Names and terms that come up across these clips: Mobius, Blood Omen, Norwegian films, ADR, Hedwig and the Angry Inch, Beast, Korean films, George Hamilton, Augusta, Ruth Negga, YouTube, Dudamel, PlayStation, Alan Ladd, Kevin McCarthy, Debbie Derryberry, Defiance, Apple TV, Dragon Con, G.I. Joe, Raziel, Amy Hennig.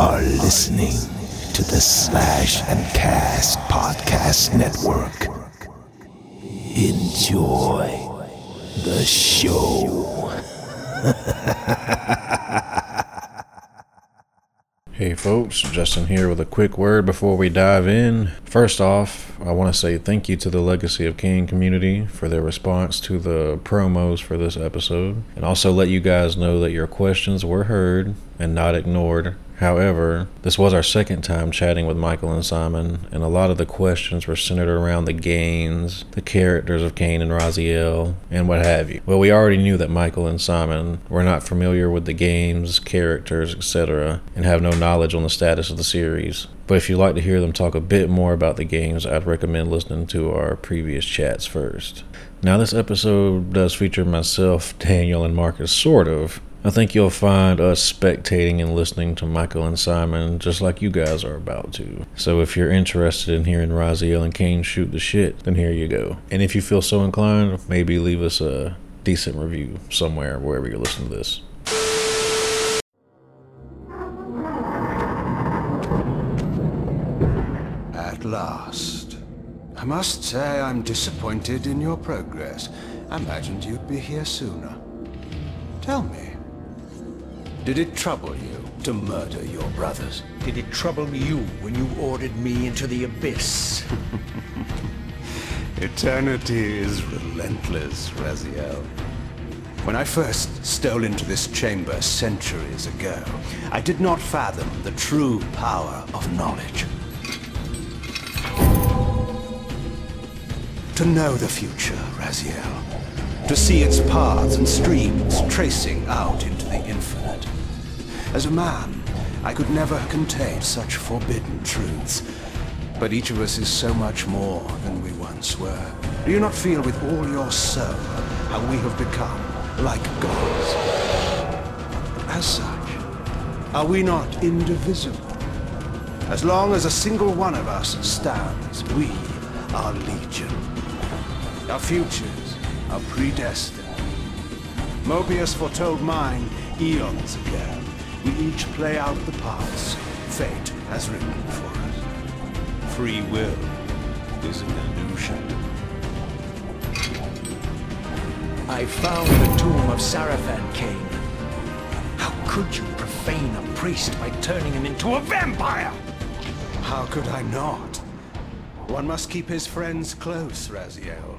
are listening to the Slash and Cast Podcast Network. Enjoy the show. Hey folks, Justin here with a quick word before we dive in. First off, I want to say thank you to the Legacy of Kain community for their response to the promos for this episode, and also let you guys know that your questions were heard and not ignored. However, this was our second time chatting with Michael and Simon, and a lot of the questions were centered around the gains, the characters of Kain and Raziel, and what have you. Well, we already knew that Michael and Simon were not familiar with the games, characters, etc., and have no knowledge on the status of the series. But if you'd like to hear them talk a bit more about the games, I'd recommend listening to our previous chats first. Now, this episode does feature myself, Daniel, and Marcus, sort of. I think you'll find us spectating and listening to Michael and Simon just like you guys are about to. So if you're interested in hearing Raziel and Kain shoot the shit, then here you go. And if you feel so inclined, maybe leave us a decent review somewhere, wherever you're listening to this. At last. I must say I'm disappointed in your progress. I imagined you'd be here sooner. Tell me. Did it trouble you to murder your brothers? Did it trouble you when you ordered me into the abyss? Eternity is relentless, Raziel. When I first stole into this chamber centuries ago, I did not fathom the true power of knowledge. To know the future, Raziel. To see its paths and streams tracing out into the infinite. As a man, I could never contain such forbidden truths. But each of us is so much more than we once were. Do you not feel with all your soul how we have become like gods? As such, are we not indivisible? As long as a single one of us stands, we are legion. Our futures are predestined. Mobius foretold mine eons ago. We each play out the parts fate has written for us. Free will is an illusion. I found the tomb of Saraphan, Kain. How could you profane a priest by turning him into a vampire? How could I not? One must keep his friends close, Raziel.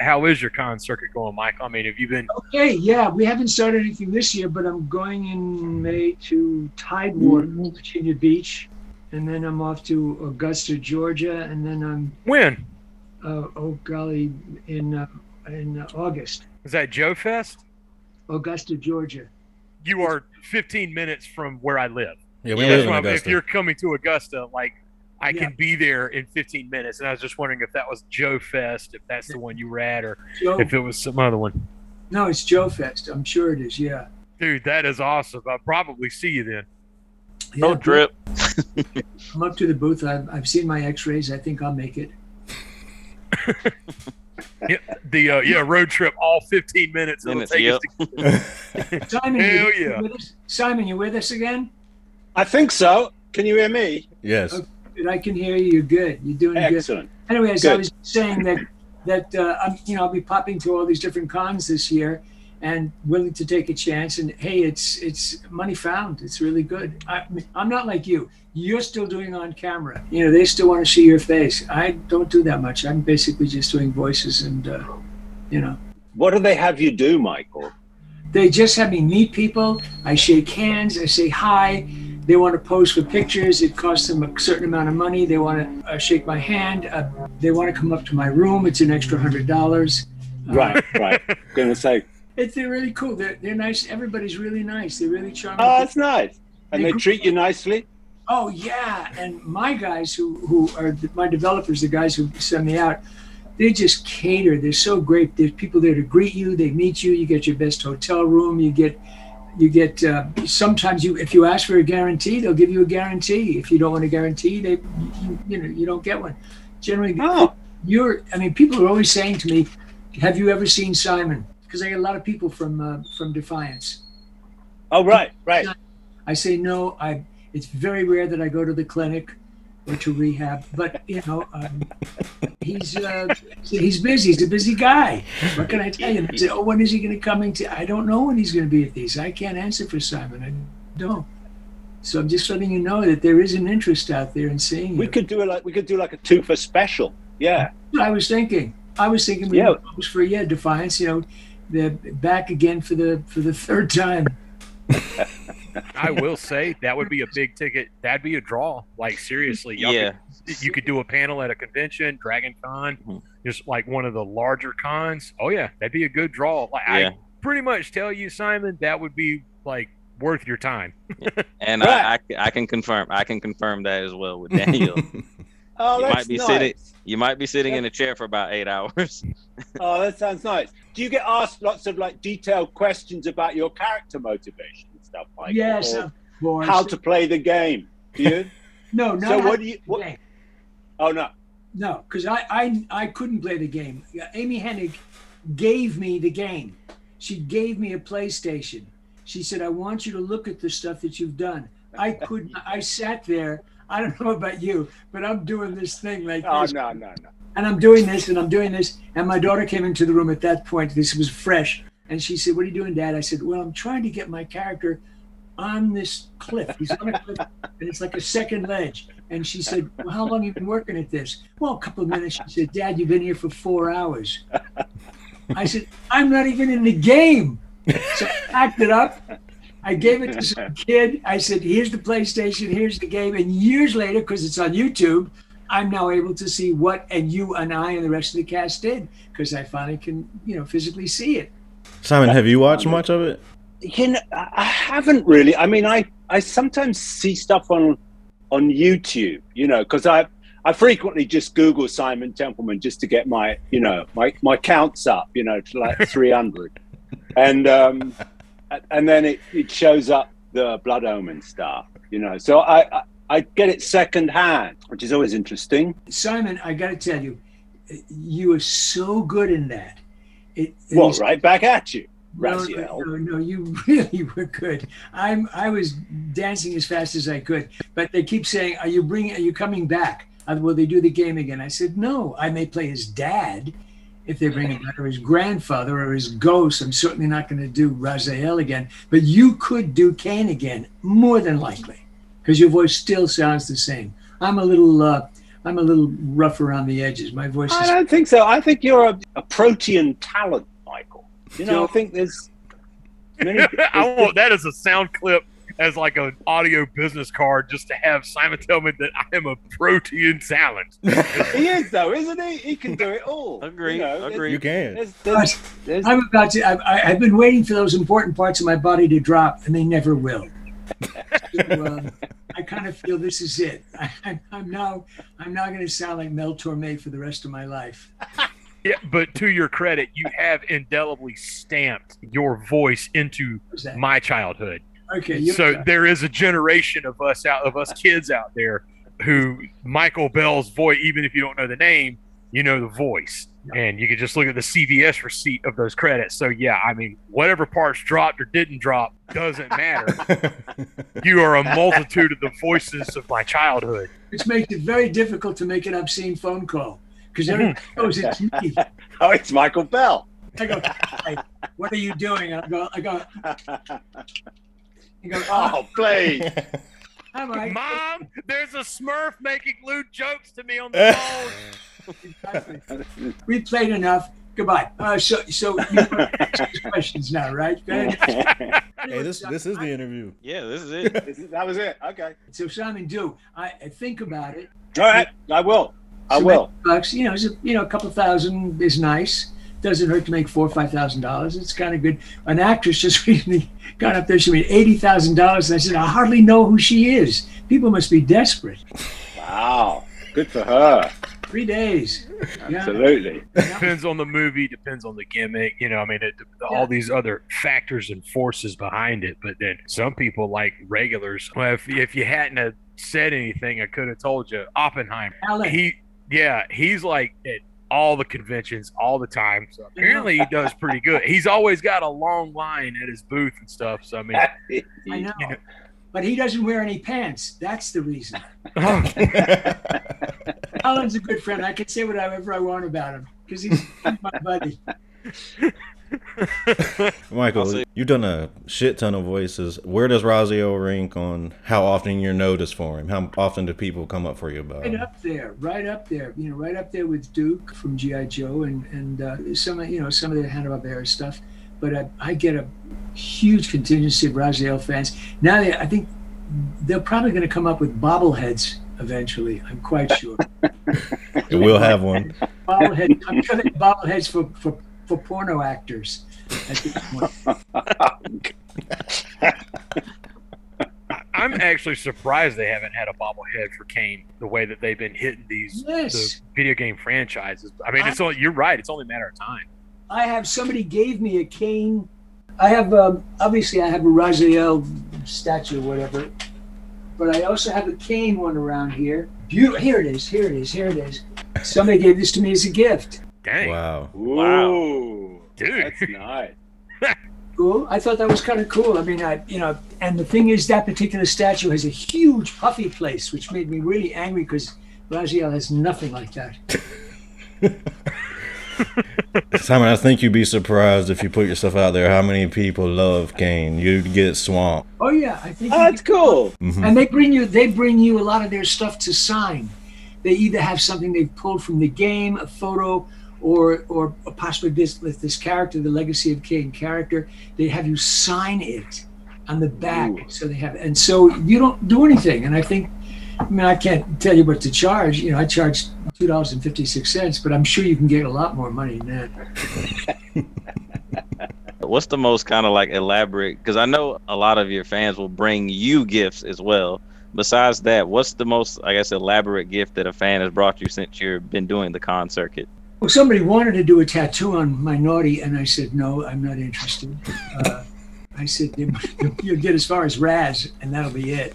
How is your con circuit going, Mike? I mean, have you been... Okay, yeah, we haven't started anything this year, but I'm going in May to Tidewater, Virginia Beach, and then I'm off to Augusta, Georgia, and then I'm... When? In August. Is that Joe Fest? Augusta, Georgia. You are 15 minutes from where I live. Yeah, we live in Augusta. If you're coming to Augusta, like... I can be there in 15 minutes, and I was just wondering if that was Joe Fest, if that's the one you were at, or if it was some other one. No, it's Joe Fest. I'm sure it is, yeah. Dude, that is awesome. I'll probably see you then. Yeah, no drip. I'm up to the booth. I've seen my x-rays. I think I'll make it. Road trip, all 15 minutes. It'll take us to... Simon, hell yeah. Simon, you with us again? I think so. Can you hear me? Yes. Okay. I can hear you. You're good. You're doing excellent. Good. Anyways, good. I was saying that I'll be popping to all these different cons this year, and willing to take a chance. And hey, it's money found. It's really good. I'm not like you. You're still doing on camera. You know, they still want to see your face. I don't do that much. I'm basically just doing voices and, What do they have you do, Michael? They just have me meet people. I shake hands. I say hi. They want to pose for pictures. It costs them a certain amount of money. They want to shake my hand. They want to come up to my room. It's an extra $100. Right. Gonna say they're really cool. They're nice. Everybody's really nice. They're really charming. Oh, that's nice. And they treat you nicely. Oh yeah. And my guys who are my developers, the guys who send me out, they just cater. They're so great. There's people there to greet you. They meet you. You get your best hotel room. You get sometimes if you ask for a guarantee, they'll give you a guarantee. If you don't want a guarantee, you don't get one. Generally, people are always saying to me, "Have you ever seen Simon?" Because I get a lot of people from Defiance. Oh, right. I say no. It's very rare that I go to the clinic or to rehab, but he's busy. He's a busy guy. What can I tell you? I said, when is he going to come into? I don't know when he's going to be at these. I can't answer for Simon. I don't. So I'm just letting you know that there is an interest out there in seeing you. We could do like a two for special. Yeah. I was thinking we would post for Defiance. They're back again for the third time. I will say that would be a big ticket. That'd be a draw. Like, seriously, you could do a panel at a convention, Dragon Con, just like one of the larger cons. Oh yeah, that'd be a good draw. Like, I pretty much tell you, Simon, that would be like worth your time. And I can confirm that as well with Daniel. Oh, that's nice. You might be sitting in a chair for about 8 hours. Oh, that sounds nice. Do you get asked lots of like detailed questions about your character motivation and stuff like that? Yes, of course. How to play the game? Do you? No, no. So what do you? What? Oh no. No, because I couldn't play the game. Amy Hennig gave me the game. She gave me a PlayStation. She said, "I want you to look at the stuff that you've done." I couldn't. I sat there. I don't know about you, but I'm doing this thing like this. Oh, no. And I'm doing this. And my daughter came into the room at that point. This was fresh. And she said, "What are you doing, Dad?" I said, "Well, I'm trying to get my character on this cliff. He's on a cliff, and it's like a second ledge." And she said, "Well, how long have you been working at this?" "Well, a couple of minutes." She said, "Dad, you've been here for 4 hours. I said, "I'm not even in the game." So I packed it up. I gave it to some kid. I said, "Here's the PlayStation, here's the game." And years later, because it's on YouTube, I'm now able to see what you and I and the rest of the cast did, because I finally can, physically see it. Simon, have you watched much of it? I haven't really. I mean, I sometimes see stuff on YouTube, because I frequently just Google Simon Templeman just to get my, my counts up, to like 300. And then it shows up the Blood Omen stuff, So I get it secondhand, which is always interesting. Simon, I got to tell you, you are so good in that. Right back at you, Raziel. No, you really were good. I was dancing as fast as I could, but they keep saying, are you coming back? Will they do the game again?" I said, "No, I may play his dad, if they bring him back, or his grandfather, or his ghost. I'm certainly not going to do Raziel again, but you could do Kain again, more than likely, because your voice still sounds the same. I'm a little rough around the edges. My voice. I don't think so. I think you're a protean talent, Michael. I think there's many. I want that as a sound clip, as like an audio business card, just to have Simon Templeman that I am a protean talent. He is though, isn't he? He can do it all. Agree. Agree. You can. There's... I'm about to. I've been waiting for those important parts of my body to drop, and they never will. So, I kind of feel this is it. I'm now going to sound like Mel Torme for the rest of my life. Yeah, but to your credit, you have indelibly stamped your voice into my childhood. Okay. So there is a generation of us kids out there who Michael Bell's voice, even if you don't know the name, you know the voice. Yeah. And you can just look at the CVS receipt of those credits. So yeah, I mean, whatever parts dropped or didn't drop doesn't matter. You are a multitude of the voices of my childhood. Which makes it very difficult to make an obscene phone call, because everyone knows it's me. Oh, it's Michael Bell. I go, "Hey, what are you doing?" I go. You go, "Oh, please. Right. Mom, there's a Smurf making lewd jokes to me on the phone." Exactly. We played enough. Goodbye. So you have questions now, right? Hey, this is the interview. Yeah, this is it. That was it. Okay. So Simon, I think about it. All right, I will. I will. $100, a couple thousand is nice. Doesn't hurt to make $4,000 or $5,000. It's kind of good. An actress just recently got up there. She made $80,000, and I said, I hardly know who she is. People must be desperate. Wow, good for her. 3 days. Absolutely. Yeah. Depends on the movie. Depends on the gimmick. All these other factors and forces behind it. But then some people like regulars. Well, if you hadn't have said anything, I could have told you. Oppenheimer. Alan. He's like at all the conventions all the time. So apparently he does pretty good. He's always got a long line at his booth and stuff. So I mean, I know. But he doesn't wear any pants. That's the reason. Alan's a good friend. I can say whatever I want about him because he's my buddy. Michael, you've done a shit ton of voices. Where does Raziel rank on how often you're noticed for him? How often do people come up for you about him? Right up there. Right up there with Duke from G.I. Joe and some of the Hanna-Barbera stuff. But I get a huge contingency of Raziel fans. Now I think they're probably going to come up with bobbleheads eventually. I'm quite sure. We'll have one. Bobblehead. I'm sure they have bobbleheads for porno actors at this point. I'm actually surprised they haven't had a bobblehead for Kain the way that they've been hitting these the video game franchises. I mean, you're right. It's only a matter of time. Somebody gave me a Kain. I have a Raziel statue or whatever, but I also have a Kain one around here. Here it is. Somebody gave this to me as a gift. Dang. Wow. Dude. That's nice. Cool. I thought that was kind of cool. I mean, and the thing is that particular statue has a huge puffy place, which made me really angry because Raziel has nothing like that. Simon, I think you'd be surprised if you put yourself out there how many people love Kain. You'd get swamped. Oh yeah, I think that's cool. Mm-hmm. And they bring you a lot of their stuff to sign. They either have something they've pulled from the game, a photo, or possibly this character, the Legacy of Kain character. They have you sign it on the back. Ooh. So you don't do anything. And I can't tell you what to charge. I charge $2.56, but I'm sure you can get a lot more money than that. What's the most kind of like elaborate? Because I know a lot of your fans will bring you gifts as well. Besides that, what's the most, I guess, elaborate gift that a fan has brought you since you've been doing the con circuit? Well, somebody wanted to do a tattoo on my naughty, and I said, no, I'm not interested. I said, you'll get as far as Raz, and that'll be it.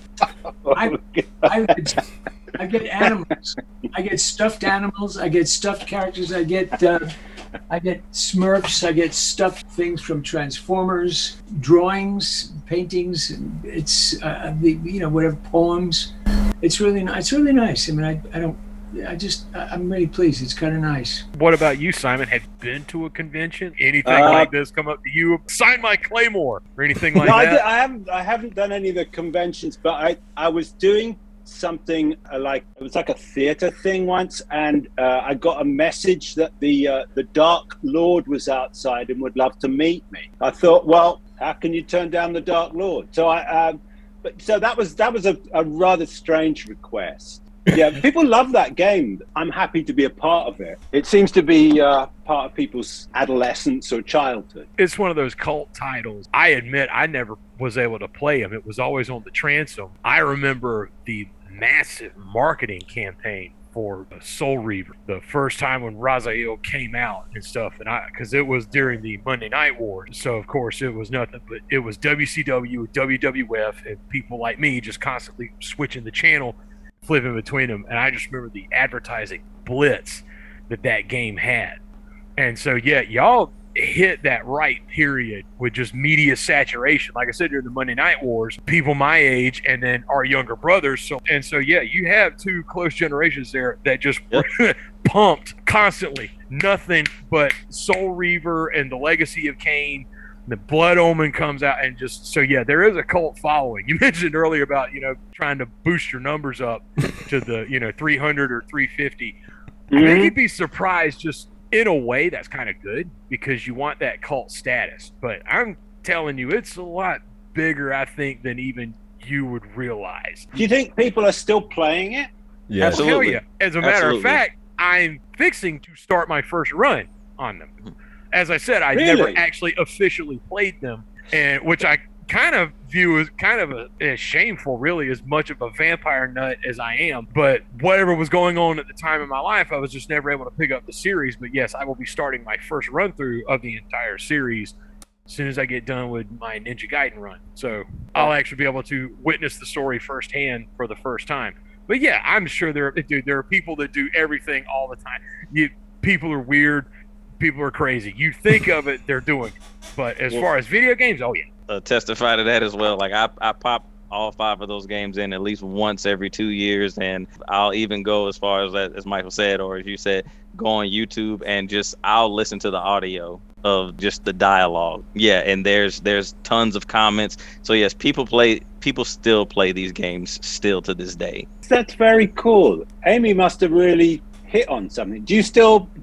I get animals. I get stuffed animals. I get stuffed characters. I get Smurfs. I get stuffed things from Transformers, drawings, paintings. It's whatever poems. It's really nice. I mean, I'm really pleased. It's kind of nice. What about you, Simon? Have you been to a convention? Anything like this come up to you? Sign my Claymore or anything like that? I haven't done any of the conventions, but I was doing something like, it was like a theater thing once, and I got a message that the Dark Lord was outside and would love to meet me. I thought, well, how can you turn down the Dark Lord? So that was a rather strange request. Yeah, people love that game. I'm happy to be a part of it. It seems to be part of people's adolescence or childhood. It's one of those cult titles. I admit I never was able to play them. It was always on the transom. I remember the massive marketing campaign for Soul Reaver, the first time when Raziel came out and stuff, because it was during the Monday Night War, so of course it was nothing, but it was WCW, WWF, and people like me just constantly switching the channel, flipping between them, and I just remember the advertising blitz that game had. And so yeah, y'all hit that right period with just media saturation. Like I said, during the Monday Night Wars, people my age and then our younger brothers. So yeah, you have two close generations there that just pumped constantly nothing but Soul Reaver and the Legacy of Kain. The Blood Omen comes out, and just so yeah, there is a cult following. You mentioned earlier about trying to boost your numbers up to the 300 or 350. Mm-hmm. I mean, you'd be surprised just in a way, that's kind of good because you want that cult status. But I'm telling you, it's a lot bigger, I think, than even you would realize. Do you think people are still playing it? Yeah, absolutely. You, as a matter of fact, I'm fixing to start my first run on them. As I said, I never actually officially played them, and which I kind of view as kind of a shameful, really, as much of a vampire nut as I am. But whatever was going on at the time in my life, I was just never able to pick up the series. But yes, I will be starting my first run through of the entire series as soon as I get done with my Ninja Gaiden run. So I'll actually be able to witness the story firsthand for the first time. But yeah, I'm sure there are people that do everything all the time. People are weird. People are crazy. You think of it, they're doing it. But as far as video games, oh yeah. Testify to that as well. Like I pop all 5 of those games in at least once every 2 years, and I'll even go as far as Michael said, or as you said, go on YouTube and just I'll listen to the audio of just the dialogue. Yeah, and there's tons of comments. So yes, people still play these games still to this day. That's very cool. Amy must have really hit on something. Do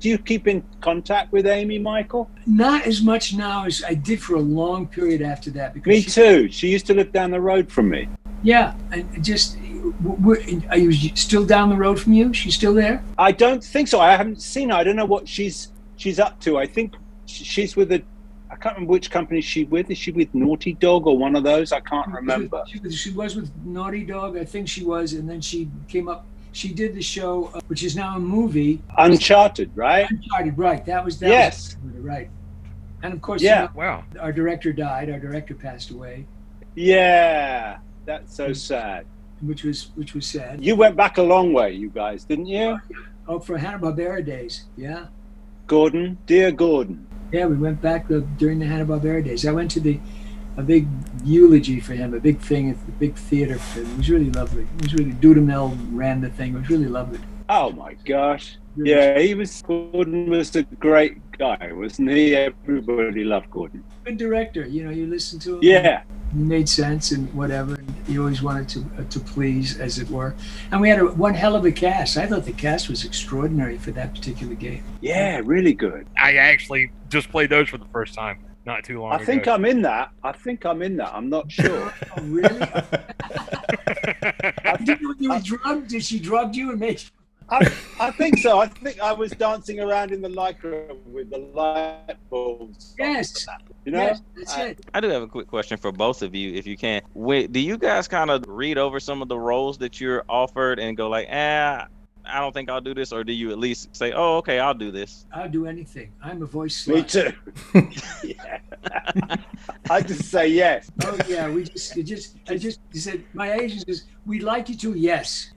you keep in contact with Amy, Michael? Not as much now as I did for a long period after that. Because me too. She used to live down the road from me. Yeah, and just, are you still down the road from you? She's still there? I don't think so. I haven't seen her. I don't know what she's up to. I think she's with I can't remember which company she's with. Is she with Naughty Dog or one of those? I can't remember. She was with Naughty Dog, I think she was, and then she came up. She did the show, which is now a movie. Uncharted, right? Uncharted, right. That was right. And of course, yeah. Our director died. Our director passed away. Yeah, that's so sad. Which was sad. You went back a long way, you guys, didn't you? Oh, for Hanna-Barbera days, yeah. Gordon, dear Gordon. Yeah, we went back during the Hanna-Barbera days. I went to a big eulogy for him, a big thing at the big theater. It was really lovely. It was really, Dudamel ran the thing. It was really lovely. Oh my gosh. Yeah, Gordon was a great guy, wasn't he? Everybody loved Gordon. Good director, you listen to him. Yeah. It made sense and whatever. And you always wanted to please, as it were. And we had one hell of a cast. I thought the cast was extraordinary for that particular game. Yeah, really good. I actually just played those for the first time. Not too long ago. I think I'm in that. I'm not sure. Oh, really? Did she drug you and make you? I think so. I think I was dancing around in the lycra with the light bulbs. Yes. Yes, that's it. I do have a quick question for both of you, if you can. Do you guys kind of read over some of the roles that you're offered and go like, I don't think I'll do this, or do you at least say, oh, okay, I'll do this? I'll do anything. I'm a voice slut. Me too. Yeah. I just say yes. Oh yeah, he said, my agent says, we'd like you to, yes.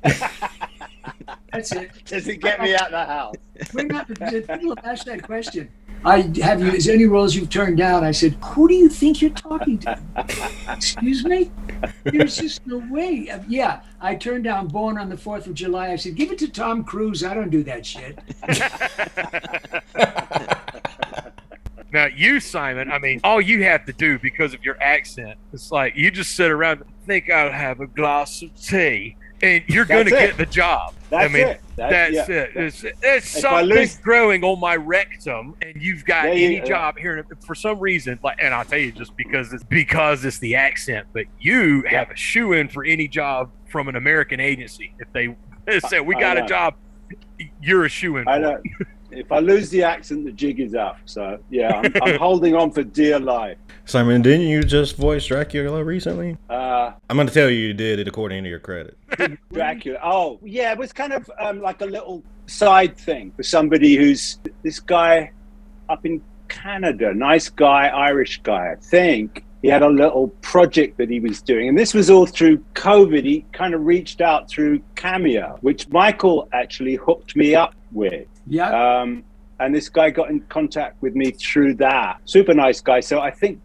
That's it. Does it get me out of the house? We're not, people have asked that question. Is there any roles you've turned down? I said, who do you think you're talking to? Excuse me? There's just no way. Yeah, I turned down Born on the 4th of July. I said, give it to Tom Cruise. I don't do that shit. Now, you, Simon, I mean, all you have to do because of your accent, it's like you just sit around and think I'll have a glass of tea. And you're going to get the job. That's it. There's something growing on my rectum, and you've got job here. For some reason, and I'll tell you just because it's the accent, but you have a shoe-in for any job from an American agency. If they say, we got a job, you're a shoe-in. I know. If I lose the accent, the jig is up. So, yeah, I'm holding on for dear life. Simon, didn't you just voice Dracula recently? I'm going to tell you did it according to your credit. Dracula. Oh, yeah, it was kind of like a little side thing for somebody who's this guy up in Canada, nice guy, Irish guy, I think. He had a little project that he was doing. And this was all through COVID. He kind of reached out through Cameo, which Michael actually hooked me up with. Yeah. And this guy got in contact with me through that. Super nice guy. So I think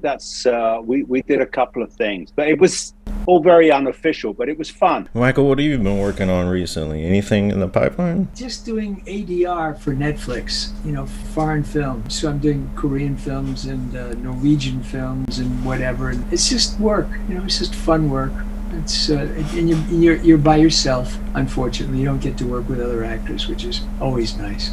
that's we did a couple of things, but it was all very unofficial, but it was fun. Michael, what have you been working on recently? Anything in the pipeline? Just doing ADR for Netflix, foreign films. So I'm doing Korean films and Norwegian films and whatever. And it's just work, it's just fun work. It's and you're by yourself, unfortunately. You don't get to work with other actors, which is always nice.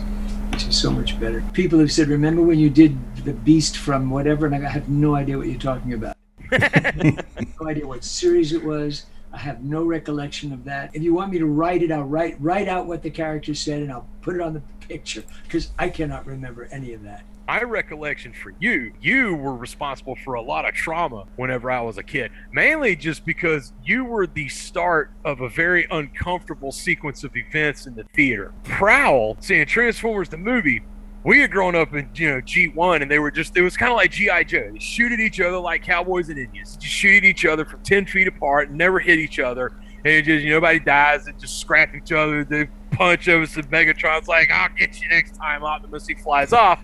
makes you so much better. People have said, remember when you did the Beast from whatever, and I have no idea what you're talking about. No idea what series it was. I have no recollection of that. If you want me to write it, I'll write out what the character said, and I'll put it on the picture, because I cannot remember any of that. My recollection for you were responsible for a lot of trauma whenever I was a kid, mainly just because you were the start of a very uncomfortable sequence of events in the theater. Prowl, seeing Transformers the movie, we had grown up in, you know, G1, and they were just, it was kind of like G.I. Joe. They shoot at each other like cowboys and Indians. Just shoot at each other from 10 feet apart and never hit each other. And it just, you know, nobody dies. They just scrap each other. They punch over some Megatron's like, I'll get you next time, Optimus. He flies off.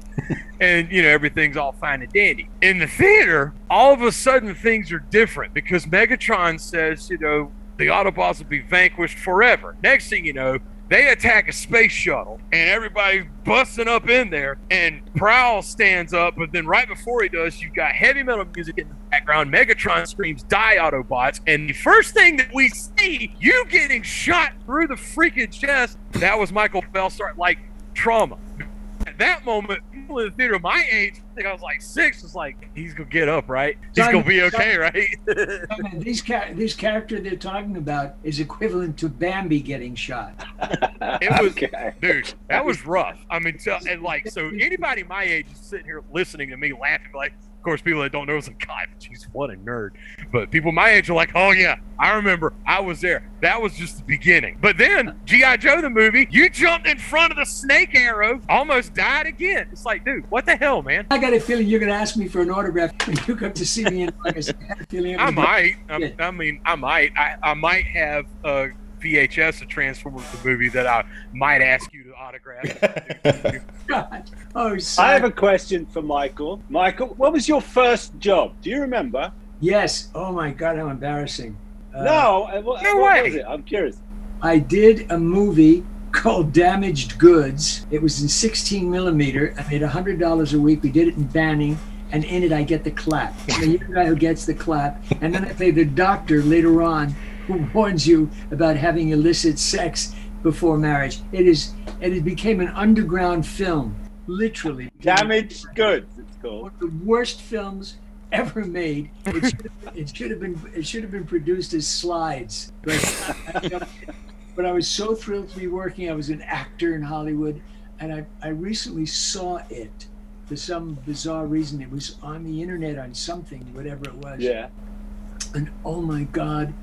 And, you know, everything's all fine and dandy. In the theater, all of a sudden things are different because Megatron says, you know, the Autobots will be vanquished forever. Next thing you know, they attack a space shuttle, and everybody's busting up in there, and Prowl stands up, but then right before he does, you've got heavy metal music in the background, Megatron screams, die Autobots, and the first thing that we see, you getting shot through the freaking chest, that was Michael Bell start, like, trauma. At that moment, people in the theater my age, I think I was like 6, was like, he's going to get up, right? He's going to be okay, right? I mean, this character they're talking about is equivalent to Bambi getting shot. It was, okay. Dude, that was rough. I mean, and like, so anybody my age is sitting here listening to me laughing, like, of course, people that don't know is like, God, geez, what a nerd. But people my age are like, oh, yeah, I remember. I was there. That was just the beginning. But then, G.I. Joe, the movie, you jumped in front of the snake arrow, almost died again. It's like, dude, what the hell, man? I got a feeling you're going to ask me for an autograph when you come to see me in August. I might have a VHS of Transformers the movie that I might ask you to autograph. God. Oh, sorry. I have a question for Michael. Michael, what was your first job? Do you remember? Yes. Oh my God, how embarrassing. What was it? I'm curious. I did a movie called Damaged Goods. It was in 16 millimeter. I made $100 a week. We did it in Banning, and in it I get the clap. And you're the guy who gets the clap. And then I play the doctor later on who warns you about having illicit sex before marriage. It became an underground film, literally. Damaged Goods, it's called. One of the worst films ever made. It should have been produced as slides. But But I was so thrilled to be working. I was an actor in Hollywood, and I recently saw it for some bizarre reason. It was on the internet on something, whatever it was. Yeah. And oh my God,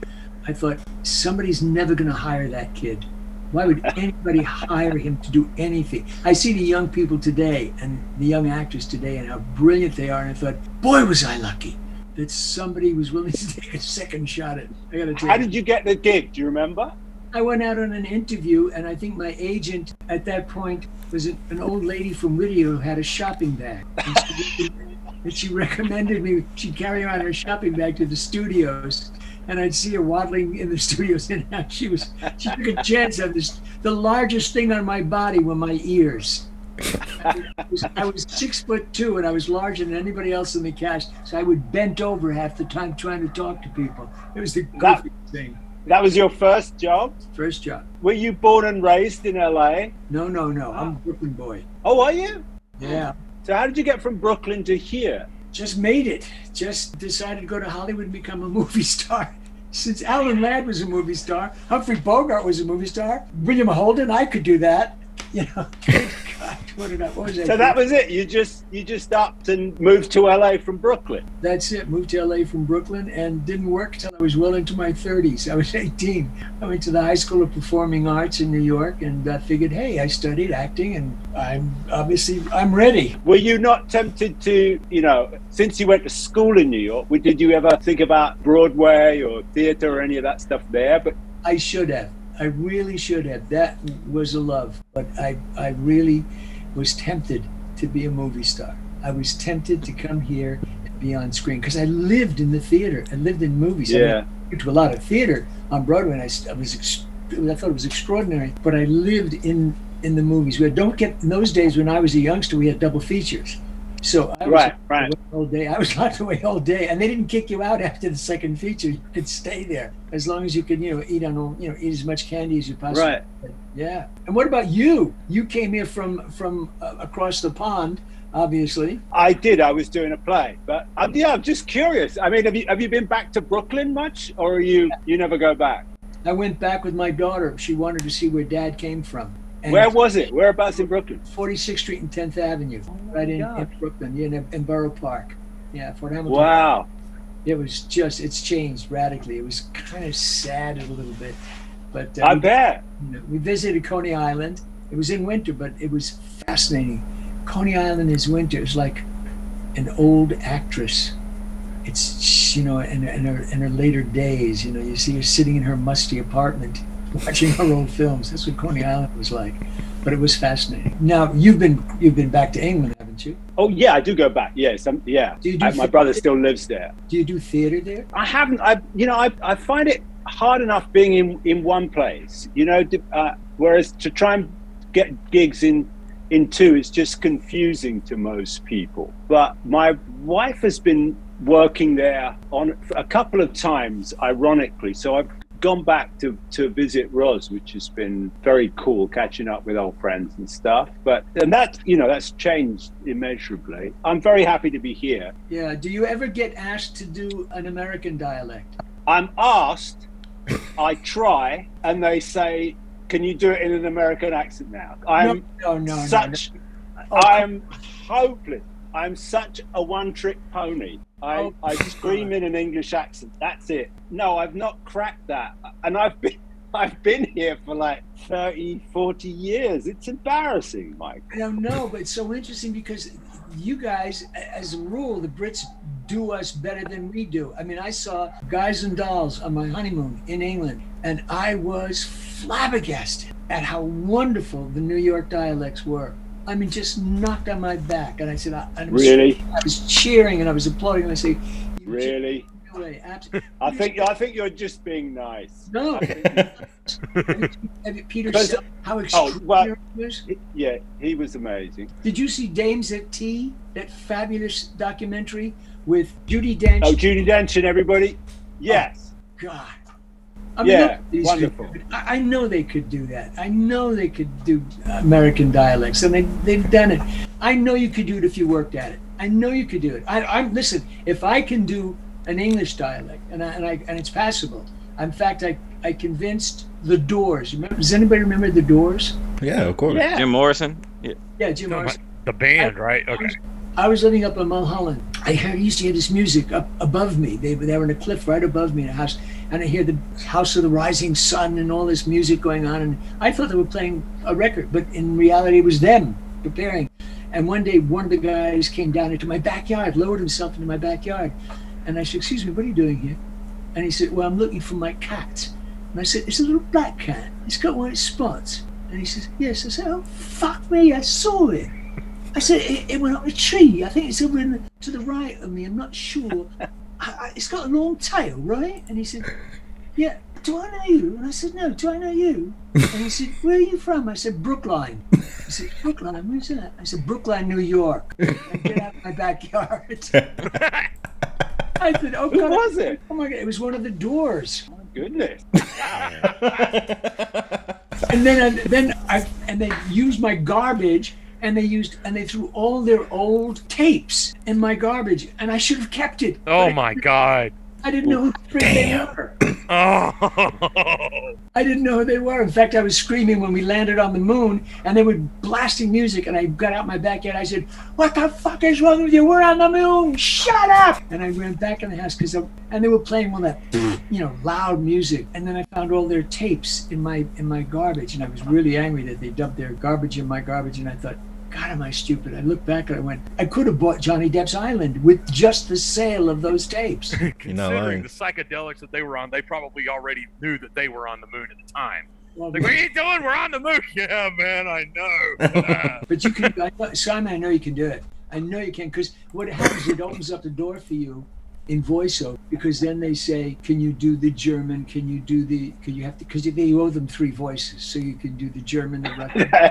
I thought, somebody's never gonna hire that kid. Why would anybody hire him to do anything? I see the young people today and the young actors today and how brilliant they are, and I thought, boy, was I lucky that somebody was willing to take a second shot at it. I gotta tell you. How did you get the gig, do you remember? I went out on an interview, and I think my agent at that point was an old lady from Whittier who had a shopping bag. And she recommended me, she'd carry around her shopping bag to the studios, and I'd see her waddling in the studios, and she took a chance on this. The largest thing on my body were my ears. I was 6'2", and I was larger than anybody else in the cast, so I would bent over half the time trying to talk to people. It was the goofiest thing. That was your first job? First job. Were you born and raised in LA? No. I'm a Brooklyn boy. Oh, are you? Yeah. So how did you get from Brooklyn to here? Just made it. Just decided to go to Hollywood and become a movie star. Since Alan Ladd was a movie star, Humphrey Bogart was a movie star, William Holden, I could do that. You know, good God, that was it. You just upped and moved to LA from Brooklyn. That's it. Moved to LA from Brooklyn and didn't work till I was well into my 30s. I was 18. I went to the High School of Performing Arts in New York, and I figured, hey, I studied acting, and I'm ready. Were you not tempted to, you know, since you went to school in New York, did you ever think about Broadway or theater or any of that stuff there? But I should have. I really should have. That was a love. But I really was tempted to be a movie star. I was tempted to come here and be on screen because I lived in the theater. I lived in movies. Yeah. I went to a lot of theater on Broadway, and I thought it was extraordinary. But I lived in the movies. In those days when I was a youngster, we had double features. So I was all day. I was locked away all day, and they didn't kick you out after the second feature. You could stay there as long as you could, eat as much candy as you possibly could. Yeah. And what about you? You came here from across the pond, obviously. I did. I was doing a play, but I'm just curious. I mean, have you been back to Brooklyn much, or are you never go back? I went back with my daughter. She wanted to see where Dad came from. And where was it? Whereabouts in Brooklyn? 46th Street and 10th Avenue, in Brooklyn, in Borough Park. Yeah, Fort Hamilton. Wow. It was it's changed radically. It was kind of sad a little bit. But I bet. We visited Coney Island. It was in winter, but it was fascinating. Coney Island is winter. It's like an old actress. It's, in her later days, you see her sitting in her musty apartment, watching her old films. That's what Coney Island was like, but it was fascinating. Now you've been back to England, haven't you? Oh yeah, I do go back. Yes, yeah. My brother still lives there. Do you do theater there? I haven't. I find it hard enough being in one place. Whereas to try and get gigs in two is just confusing to most people. But my wife has been working there on a couple of times, ironically. So I've gone back to visit Roz, which has been very cool, catching up with old friends and stuff. And that, that's changed immeasurably. I'm very happy to be here. Yeah. Do you ever get asked to do an American dialect? I'm asked, I try, and they say, can you do it in an American accent now? No. I'm hopeless. I'm such a one-trick pony. I scream in an English accent. That's it. No, I've not cracked that. And I've been here for like 30, 40 years. It's embarrassing, Mike. I don't know, but it's so interesting because you guys, as a rule, the Brits do us better than we do. I mean, I saw Guys and Dolls on my honeymoon in England, and I was flabbergasted at how wonderful the New York dialects were. I mean, just knocked on my back, and I said, I was cheering and I was applauding, and I said, really? I think you're just being nice. No. Peter, how extraordinary he was. Yeah, he was amazing. Did you see Dames at Tea, that fabulous documentary with Judi Dench? Oh, Judi Dench and everybody? Yes. Oh, God. Wonderful. I know they could do that. I know they could do American dialects, and they've done it. I know you could do it if you worked at it. I know you could do it. Listen, if I can do an English dialect, and it's passable. In fact, I convinced the Doors. Does anybody remember the Doors? Yeah, of course. Yeah. Jim Morrison? Yeah, Jim Morrison. The band, right? Okay. I was living up in Mulholland. He used to hear this music up above me. They were in a cliff right above me in a house. And I hear the House of the Rising Sun and all this music going on. And I thought they were playing a record, but in reality, it was them preparing. And one day, one of the guys came down into my backyard, lowered himself into my backyard. And I said, excuse me, what are you doing here? And he said, well, I'm looking for my cat. And I said, it's a little black cat. It's got white spots. And he says, yes. I said, oh, fuck me, I saw it. I said, it went up a tree. I think it's over to the right of me. I'm not sure. It's got a long tail, right? And he said, yeah, do I know you? And I said, no, do I know you? And he said, where are you from? I said, Brookline. He said, Brookline, where's that? I said, Brookline, New York. I get out of my backyard. I said, oh, God. Who was it? Oh, my God. It was one of the Doors. Oh, my goodness. And then they used my garbage. And they threw all their old tapes in my garbage, and I should have kept it. Oh my God! I didn't know who they were. Oh! I didn't know who they were. In fact, I was screaming when we landed on the moon, and they were blasting music. And I got out my backyard. I said, "What the fuck is wrong with you? We're on the moon! Shut up!" And I ran back in the house and they were playing all that, loud music. And then I found all their tapes in my garbage, and I was really angry that they dumped their garbage in my garbage. And I thought, God, am I stupid? I looked back and I went, I could have bought Johnny Depp's Island with just the sale of those tapes. Considering the psychedelics that they were on, they probably already knew that they were on the moon at the time. Well, like, what are you doing? We're on the moon. Yeah, man, I know. But you can, Simon, I know you can do it. I know you can, because what happens, it opens up the door for you in voiceover, because then they say, can you do the German? Because they owe them three voices, so you can do the German.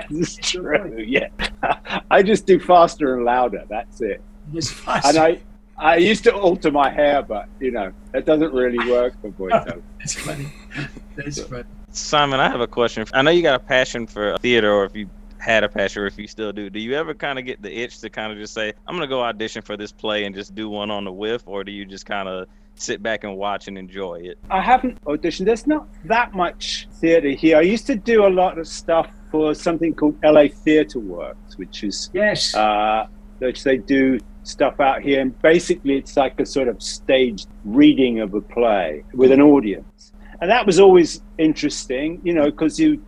That's true, yeah. I just do faster and louder. That's it. And I used to alter my hair, but you know that doesn't really work for voiceover. That's funny. That's funny. Simon, I have a question. I know you got a passion for theater, or if you had a passion, or if you still do. Do you ever kind of get the itch to kind of just say, I'm gonna go audition for this play and just do one on the whiff, or do you just kind of sit back and watch and enjoy it? I haven't auditioned. There's not that much theater here. I used to do a lot of stuff for something called LA Theater Works, which is which they do stuff out here, and basically it's like a sort of staged reading of a play with an audience, and that was always interesting, you know, because you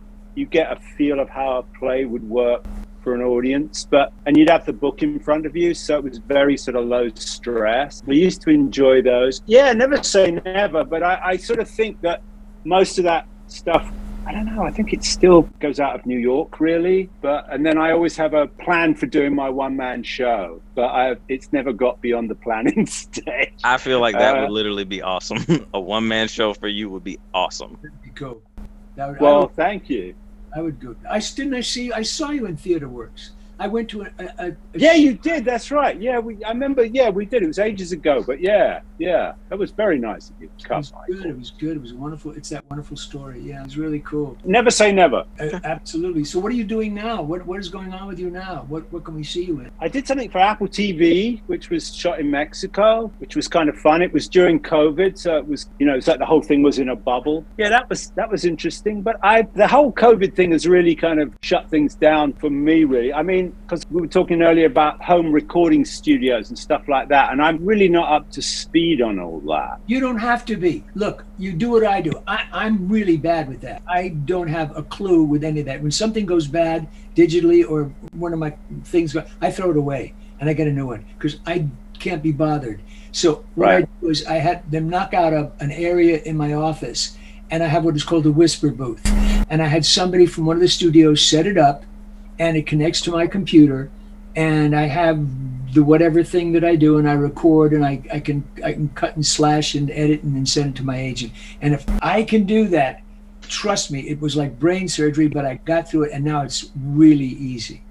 get a feel of how a play would work for an audience, and you'd have the book in front of you, so it was very sort of low stress. We used to enjoy those. Yeah, never say never, but I sort of think that most of that stuff, I don't know, I think it still goes out of New York, really. And then I always have a plan for doing my one-man show, but it's never got beyond the planning stage. I feel like that would literally be awesome. A one-man show for you would be awesome. That'd be cool. Thank you. I would go. I saw you in Theater Works. I went to a yeah, you did. That's right. Yeah, I remember. Yeah, we did. It was ages ago, but yeah, that was very nice of you. It was good. It was wonderful. It's that wonderful story. Yeah, it was really cool. Never say never. Absolutely. So, what are you doing now? What is going on with you now? What can we see you in? I did something for Apple TV, which was shot in Mexico, which was kind of fun. It was during COVID, so it was, you know, it's like the whole thing was in a bubble. Yeah, that was interesting. But the whole COVID thing has really kind of shut things down for me. Really, I mean, because we were talking earlier about home recording studios and stuff like that, and I'm really not up to speed on all that. You don't have to be. Look, you do what I do. I'm really bad with that. I don't have a clue with any of that. When something goes bad digitally, or one of my things goes, I throw it away and I get a new one because I can't be bothered. So what I do is I had them knock out an area in my office, and I have what is called a whisper booth. And I had somebody from one of the studios set it up, and it connects to my computer, and I have the whatever thing that I do, and I record, and I can cut and slash and edit and then send it to my agent. And if I can do that, trust me, it was like brain surgery, but I got through it, and now it's really easy.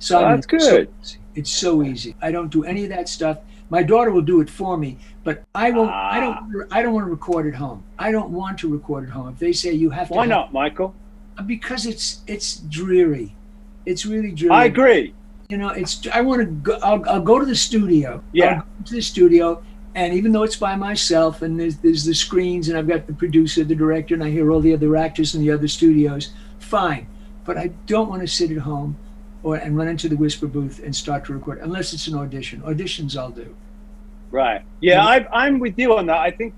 So that's good. It's so easy. I don't do any of that stuff. My daughter will do it for me, but I won't. I don't want to record at home. I don't want to record at home. If they say you have to, why not, Michael? Because it's dreary. It's really dreary. I agree. You know, I want to go. I'll go to the studio. Yeah. I'll go to the studio, and even though it's by myself, and there's the screens, and I've got the producer, the director, and I hear all the other actors in the other studios, fine. But I don't want to sit at home and run into the whisper booth and start to record, unless it's an audition. Auditions I'll do. Right. Yeah, I'm with you on that. I think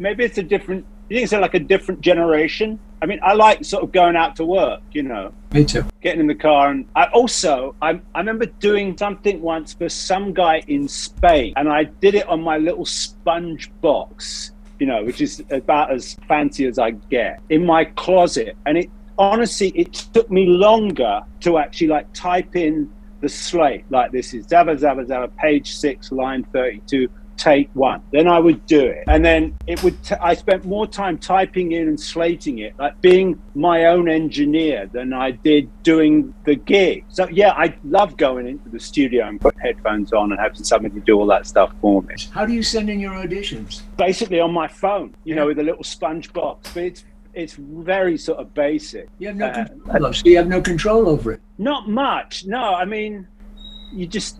maybe it's a different. You think it's like a different generation? I mean, I like sort of going out to work, you know. Me too. Getting in the car, and I remember doing something once for some guy in Spain, and I did it on my little sponge box, you know, which is about as fancy as I get, in my closet. And it took me longer to actually like type in the slate, like this is Zava Zava Zava, page 6, line 32. Take one. Then I would do it, and then it would. I spent more time typing in and slating it, like being my own engineer, than I did doing the gig. So yeah, I love going into the studio and putting headphones on and having somebody do all that stuff for me. How do you send in your auditions? Basically on my phone, you know, with a little sponge box. But it's very sort of basic. You have no control. So you have no control over it. Not much. No, I mean, you just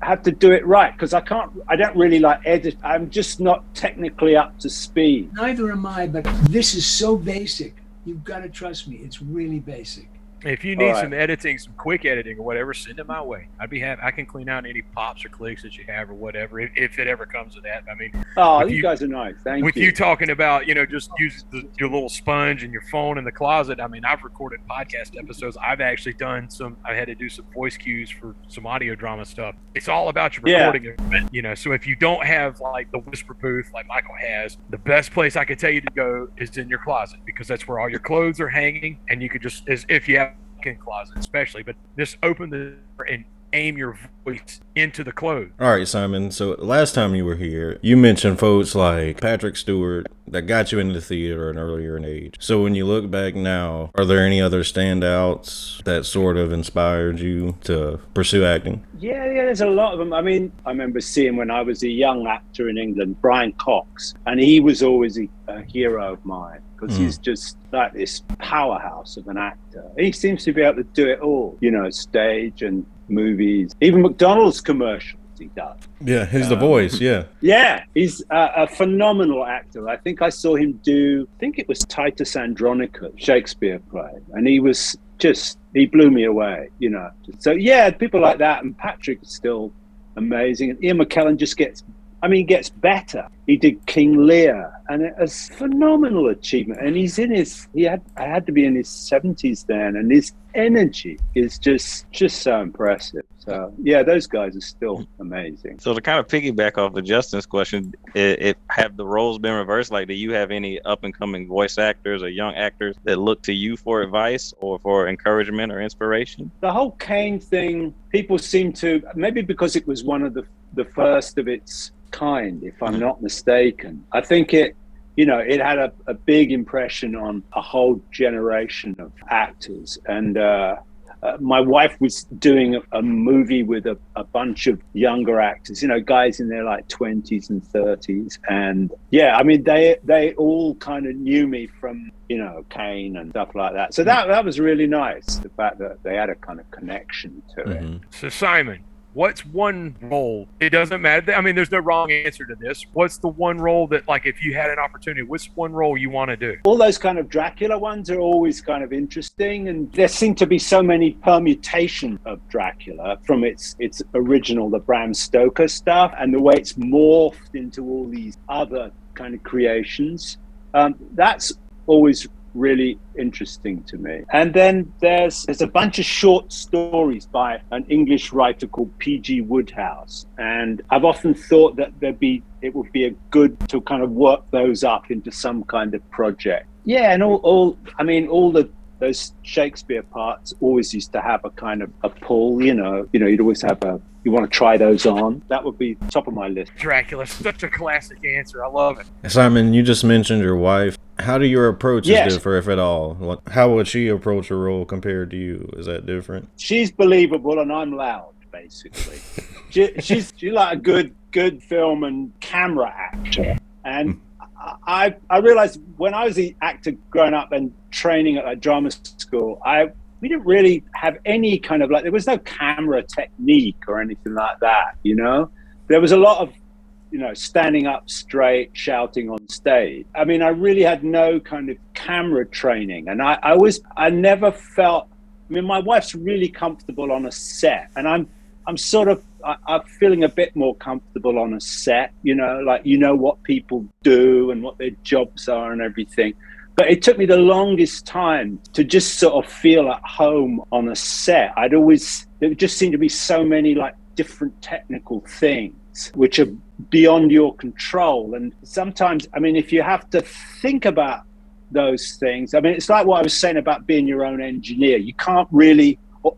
have to do it right, because I don't really like edit. I'm just not technically up to speed. Neither am I, but this is so basic. You've got to trust me. It's really basic. If you need some editing, some quick editing or whatever, send it my way. I'd be happy. I can clean out any pops or clicks that you have or whatever, if it ever comes to that. I mean, you guys are nice. Thank you. With you talking about, you know, just use your little sponge and your phone in the closet. I mean, I've recorded podcast episodes. I've actually done some. I had to do some voice cues for some audio drama stuff. It's all about your recording, you know. So if you don't have like the whisper booth like Michael has, the best place I could tell you to go is in your closet, because that's where all your clothes are hanging, and you could just, if you have in closet especially, but just open the door and aim your voice into the clothes. All right, Simon. So last time you were here, you mentioned folks like Patrick Stewart that got you into the theater at an earlier age. So when you look back now, are there any other standouts that sort of inspired you to pursue acting? Yeah, there's a lot of them. I mean, I remember seeing when I was a young actor in England, Brian Cox, and he was always a hero of mine. Because he's just like this powerhouse of an actor. He seems to be able to do it all, you know, stage and movies, even McDonald's commercials he does. Yeah, he's the voice, yeah. Yeah, he's a phenomenal actor. I think I saw him do, I think it was Titus Andronicus, Shakespeare play, and he was just, he blew me away, you know. So yeah, people like that, and Patrick is still amazing, and Ian McKellen just gets, I mean, he gets better. He did King Lear, and it was a phenomenal achievement. And he's in his, I had to be in his 70s then, and his energy is just so impressive. So yeah, those guys are still amazing. So to kind of piggyback off of Justin's question, have the roles been reversed? Like, do you have any up and coming voice actors or young actors that look to you for advice or for encouragement or inspiration? The whole Kain thing, people seem to, maybe because it was one of the first of its kind, if I'm not mistaken. I think it, you know, it had a big impression on a whole generation of actors. And my wife was doing a movie with a bunch of younger actors, you know, guys in their like 20s and 30s. And yeah, I mean, they all kind of knew me from, you know, Kain and stuff like that. So that was really nice, the fact that they had a kind of connection to it. So Simon, what's one role? It doesn't matter. I mean, there's no wrong answer to this. What's the one role that, like, if you had an opportunity, what's one role you want to do? All those kind of Dracula ones are always kind of interesting. And there seem to be so many permutations of Dracula from its original, the Bram Stoker stuff, and the way it's morphed into all these other kind of creations. That's always really interesting to me. And then there's a bunch of short stories by an English writer called P.G. Woodhouse, and I've often thought that it would be a good to kind of work those up into some kind of project. Yeah, and all those Shakespeare parts always used to have a kind of a pull, you know, you'd always have you want to try those on. That would be top of my list. Dracula, such a classic answer. I love it. Simon, you just mentioned your wife. How do your approaches differ, if at all? How would she approach her role compared to you? Is that different? She's believable and I'm loud, basically. she's like a good film and camera actor. And I realized when I was an actor growing up and training at a drama school, we didn't really have any kind of like, there was no camera technique or anything like that, you know? There was a lot of, you know, standing up straight, shouting on stage. I mean, I really had no kind of camera training. And I never felt, I mean, my wife's really comfortable on a set, and I'm feeling a bit more comfortable on a set, you know, like, you know what people do and what their jobs are and everything. But it took me the longest time to just sort of feel at home on a set. There just seemed to be so many like different technical things which are beyond your control. And sometimes, I mean, if you have to think about those things, I mean, it's like what I was saying about being your own engineer. You can't really, or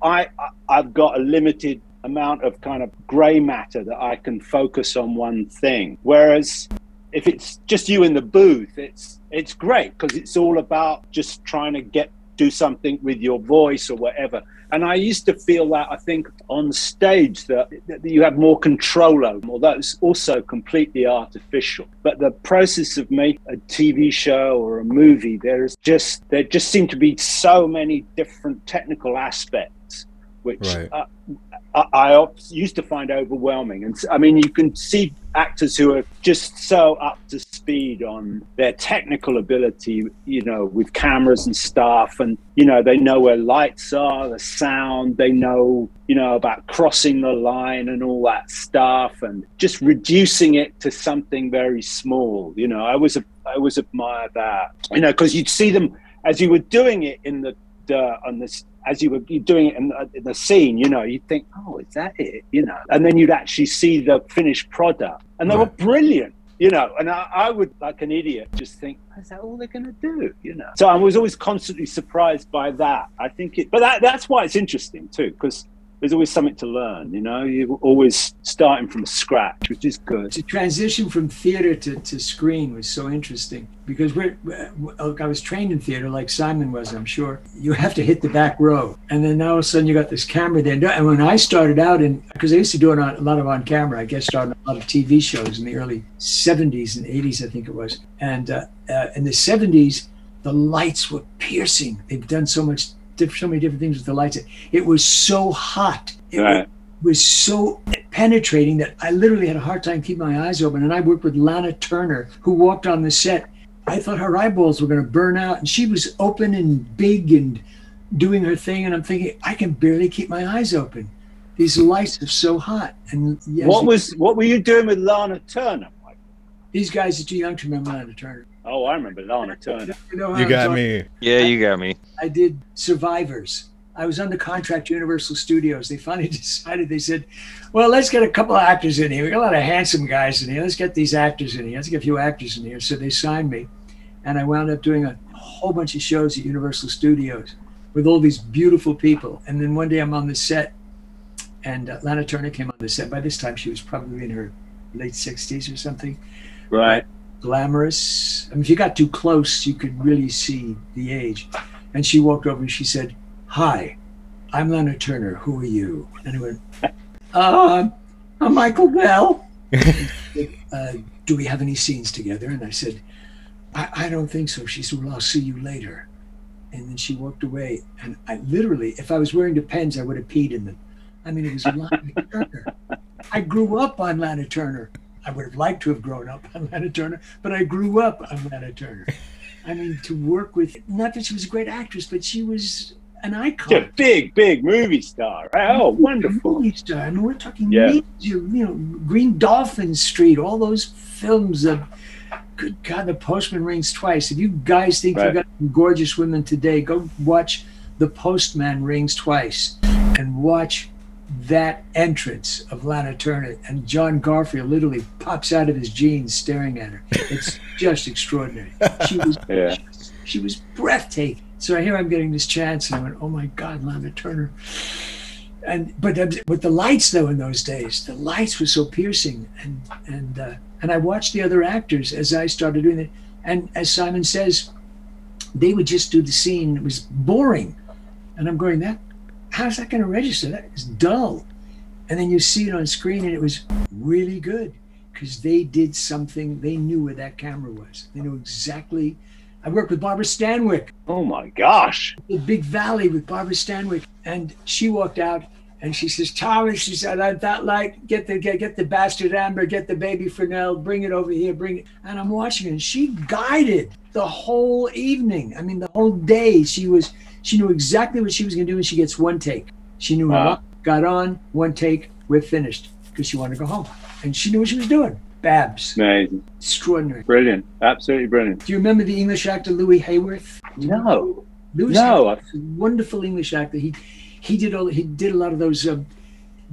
I've got a limited amount of kind of gray matter that I can focus on one thing. Whereas if it's just you in the booth, it's great because it's all about just trying to do something with your voice or whatever. And I used to feel that, I think, on stage that you have more control over, although it's also completely artificial. But the process of making a TV show or a movie, there just seem to be so many different technical aspects, which I used to find overwhelming. And I mean, you can see actors who are just so up to speed on their technical ability, you know, with cameras and stuff. And, you know, they know where lights are, the sound, they know, you know, about crossing the line and all that stuff, and just reducing it to something very small. You know, I always admire that, you know, because you'd see them as you were doing it in the as you were doing it in the scene, you know, you'd think, oh, is that it? You know, and then you'd actually see the finished product, and they were brilliant, you know. And I would, like an idiot, just think, is that all they're going to do? You know, so I was always constantly surprised by that. I think, but that's why it's interesting too, because there's always something to learn, you know? You're always starting from scratch, which is good. The transition from theater to screen was so interesting because I was trained in theater like Simon was, I'm sure. You have to hit the back row. And then all of a sudden you got this camera there. And when I started out, because I used to do it on, a lot of on camera, I guess started a lot of TV shows in the early 70s and 80s, I think it was. And in the 70s, the lights were piercing. They've done so many different things with the lights. It was so hot. It was so penetrating that I literally had a hard time keeping my eyes open. And I worked with Lana Turner, who walked on the set. I thought her eyeballs were going to burn out. And she was open and big and doing her thing. And I'm thinking, I can barely keep my eyes open. These lights are so hot. And yes, what were you doing with Lana Turner? These guys are too young to remember Lana Turner. Oh, I remember Lana Turner. You got me. Yeah, you got me. I did Survivors. I was under contract to Universal Studios. They finally decided, they said, well, let's get a couple of actors in here. We got a lot of handsome guys in here. Let's get these actors in here. Let's get a few actors in here. So they signed me. And I wound up doing a whole bunch of shows at Universal Studios with all these beautiful people. And then one day I'm on the set, and Lana Turner came on the set. By this time, she was probably in her late 60s or something. Right. Glamorous. I mean, if you got too close, you could really see the age. And she walked over and she said, "Hi, I'm Lana Turner. Who are you?" And I went, "I'm Michael Bell." Said, "Do we have any scenes together?" And I said, I don't think so." She said, "Well, I'll see you later." And then she walked away. And I literally, if I was wearing Depends, I would have peed in them. I mean, it was Lana Turner. I grew up on Lana Turner. I would have liked to have grown up on Lana Turner, but I grew up on Lana Turner. I mean, to work with, not that she was a great actress, but she was an icon. She's a big, big movie star. Oh, wonderful. Movie star. I mean, we're talking major, you know, Green Dolphin Street, all those films of, good God, The Postman Rings Twice. If you guys think you've got some gorgeous women today, go watch The Postman Rings Twice and watch that entrance of Lana Turner, and John Garfield literally pops out of his jeans staring at her. It's just extraordinary. She was breathtaking. So here I'm getting this chance, and I went, "Oh my God, Lana Turner!" But with the lights though, in those days, the lights were so piercing, and I watched the other actors as I started doing it, and as Simon says, they would just do the scene. It was boring, and I'm going, that. How's that going to register? That is dull. And then you see it on screen, and it was really good because they did something. They knew where that camera was. They knew exactly. I worked with Barbara Stanwyck. Oh my gosh. The Big Valley with Barbara Stanwyck. And she walked out and she says, "Thomas," she said, "I that light, get the bastard Amber, get the baby Fresnel, bring it over here, bring it." And I'm watching her, and she guided the whole evening. I mean, the whole day she knew exactly what she was going to do, and she gets one take. She knew her up, got on, one take, we're finished, because she wanted to go home. And she knew what she was doing. Babs. Amazing. Extraordinary. Brilliant. Absolutely brilliant. Do you remember the English actor Louis Hayworth? No. Louis Hayworth was a wonderful English actor. He did a lot of those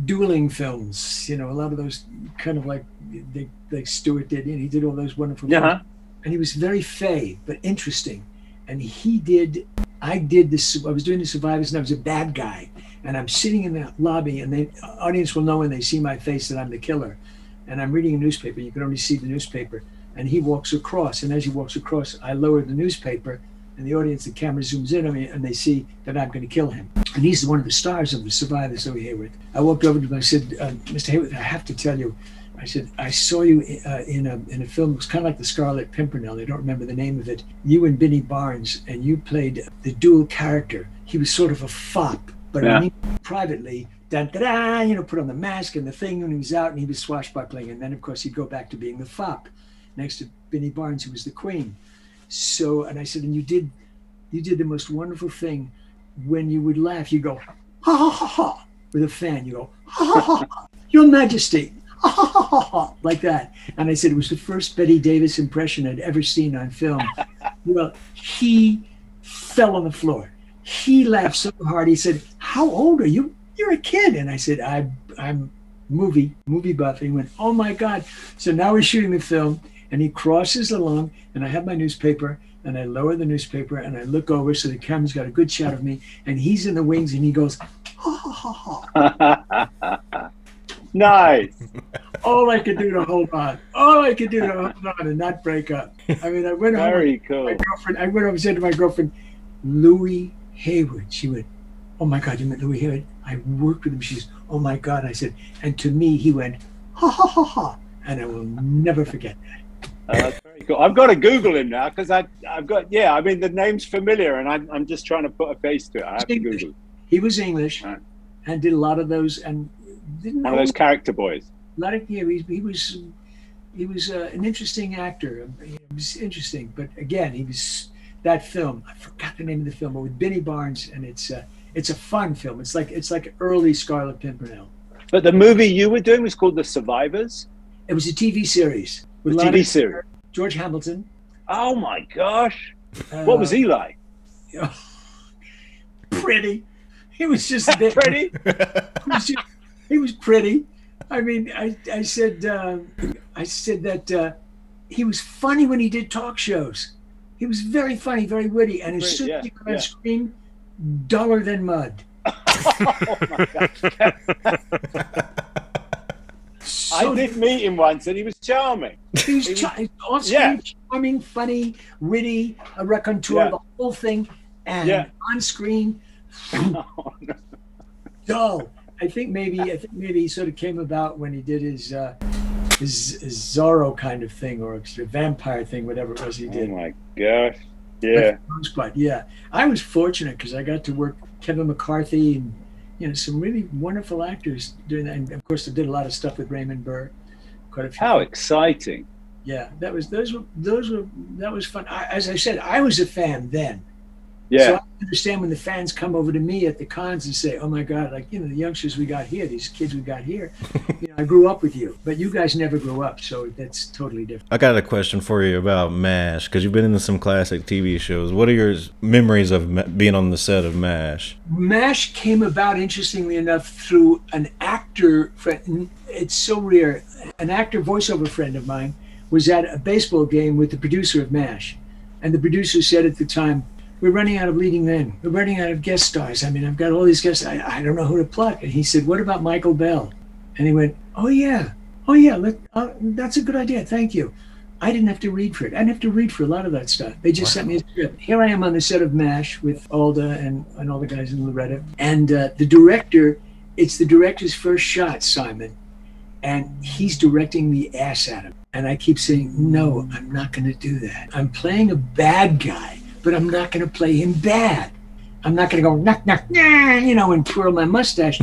dueling films, you know, a lot of those kind of like Stewart did, and he did all those wonderful films. And he was very fey, but interesting. And I was doing The Survivors, and I was a bad guy. And I'm sitting in the lobby, and the audience will know when they see my face that I'm the killer. And I'm reading a newspaper. You can only see the newspaper. And he walks across. And as he walks across, I lower the newspaper. And the audience, the camera zooms in on me, and they see that I'm going to kill him. And he's one of the stars of The Survivors, Zoe Hayworth. I walked over to him. I said, "Mr. Hayworth, I have to tell you. I said, I saw you in a film. It was kind of like The Scarlet Pimpernel. I don't remember the name of it. You and Benny Barnes, and you played the dual character. He was sort of a fop, but privately, dun-da-da, you know, put on the mask and the thing when he was out, and he was swashbuckling. And then, of course, he'd go back to being the fop next to Benny Barnes, who was the queen. So, and I said, and you did the most wonderful thing. When you would laugh, you go, ha, ha, ha, ha, with a fan. You go, ha, ha, ha, ha, Your Majesty. Like that. And I said, it was the first Betty Davis impression I'd ever seen on film. Well, he fell on the floor. He laughed so hard. He said, "How old are you? You're a kid." And I said, I'm movie buff. And he went, "Oh my God." So now we're shooting the film, and he crosses along, and I have my newspaper, and I lower the newspaper, and I look over so the camera's got a good shot of me, and he's in the wings, and he goes, ha, ha, ha. Nice. All I could do to hold on. All I could do to hold on and not break up. I mean, I went home. Very cool. My girlfriend. I went home and said to my girlfriend, Louis Hayward. She went, oh my God, you met Louis Hayward? I worked with him. She's, oh my God. I said, and to me, he went, ha, ha, ha, ha. And I will never forget that. That's very cool. I've got to Google him now because I've got, yeah, I mean, the name's familiar and I'm just trying to put a face to it. I have to Google. He was English and did a lot of those and didn't one of those character boys. Yeah, he was an interesting actor. He was interesting, but again, he was that film. I forgot the name of the film, but with Benny Barnes, and it's a fun film. It's like early Scarlet Pimpernel. But the movie you were doing was called The Survivors. It was a TV series. With the TV series. George Hamilton. Oh my gosh! What was he like? Pretty. He was just pretty. He was pretty. I mean, I said that he was funny when he did talk shows. He was very funny, very witty, and as soon as he got on screen, duller than mud. Oh my God. So I did meet him once, and he was charming. He was charming, funny, witty, a raconteur, the whole thing, and on screen, oh, no. Dull. I think maybe he sort of came about when he did his Zorro kind of thing or a vampire thing, whatever it was he did. Oh my gosh! Yeah. But yeah, I was fortunate because I got to work with Kevin McCarthy and some really wonderful actors doing that, and of course I did a lot of stuff with Raymond Burr. Quite a few. How exciting! Yeah, that was fun. As I said, I was a fan then. Yeah. So I understand when the fans come over to me at the cons and say, oh my God, the youngsters we got here, these kids we got here, I grew up with you, but you guys never grew up. So that's totally different. I got a question for you about MASH, because you've been in some classic TV shows. What are your memories of being on the set of MASH? MASH came about, interestingly enough, through an actor friend. It's so rare. An actor voiceover friend of mine was at a baseball game with the producer of MASH. And the producer said at the time, we're running out of leading men. We're running out of guest stars. I mean, I've got all these guests. I don't know who to pluck. And he said, what about Michael Bell? And he went, oh yeah, that's a good idea. Thank you. I didn't have to read for it. I didn't have to read for a lot of that stuff. They just sent me a script. Here I am on the set of MASH with Alda and all the guys in Loretta. And the director, it's the director's first shot, Simon. And he's directing the ass at him. And I keep saying, no, I'm not going to do that. I'm playing a bad guy. But I'm not going to play him bad. I'm not going to go, knock, knock, nah, and twirl my mustache.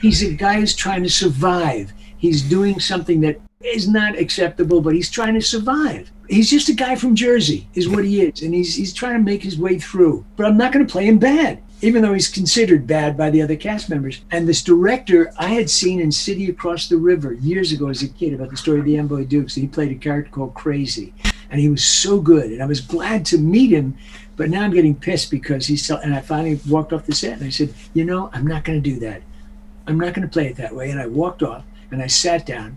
He's a guy who's trying to survive. He's doing something that is not acceptable, but he's trying to survive. He's just a guy from Jersey is what he is. And he's trying to make his way through. But I'm not going to play him bad, even though he's considered bad by the other cast members. And this director I had seen in City Across the River years ago as a kid about the story of the Amboy Dukes. He played a character called Crazy. And he was so good, and I was glad to meet him, but now I'm getting pissed because he's still, and I finally walked off the set and I said, I'm not going to do that. I'm not going to play it that way. And I walked off and I sat down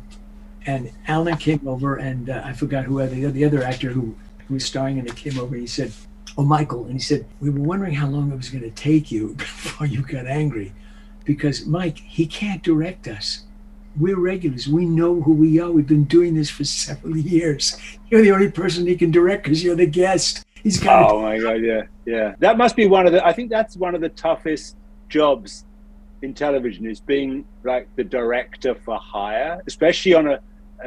and Alan came over and I forgot who the other actor who was starring in it came over and he said, oh, Michael. And he said, we were wondering how long it was going to take you before you got angry because Mike, he can't direct us. We're regulars. We know who we are. We've been doing this for several years. You're the only person he can direct because you're the guest. He's got. Oh my God! Yeah, yeah. That must be one of the. I think that's one of the toughest jobs in television is being like the director for hire, especially on a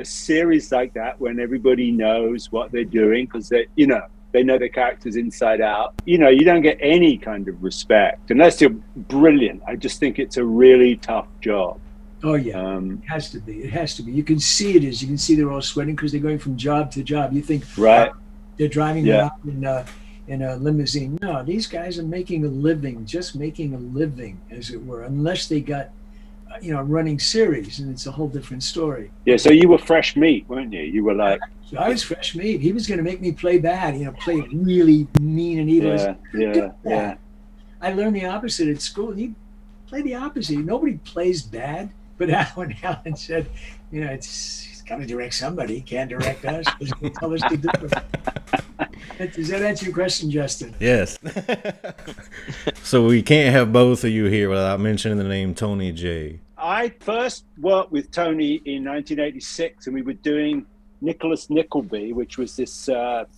series like that when everybody knows what they're doing because they know their characters inside out. You don't get any kind of respect unless you're brilliant. I just think it's a really tough job. Oh yeah, it has to be. It has to be. You can see it is. You can see they're all sweating because they're going from job to job. You think right? They're driving around in a limousine. No, these guys are making a living, just making a living, as it were. Unless they got, a running series, and it's a whole different story. Yeah. So you were fresh meat, weren't you? You were like. So I was fresh meat. He was going to make me play bad. Play really mean and evil. Yeah. I learned the opposite at school. He played the opposite. Nobody plays bad. But when Alan said, he's got to direct somebody. He can't direct us. He's going to tell us to do it. Does that answer your question, Justin? Yes. So we can't have both of you here without mentioning the name Tony J. I first worked with Tony in 1986, and we were doing Nicholas Nickleby, which was this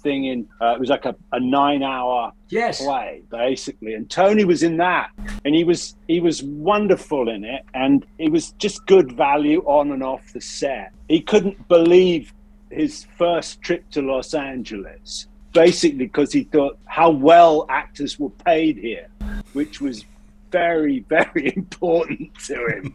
thing in, it was like a 9-hour play, basically. And Tony was in that, and he was wonderful in it, and it was just good value on and off the set. He couldn't believe his first trip to Los Angeles, basically because he thought how well actors were paid here, which was very, very important to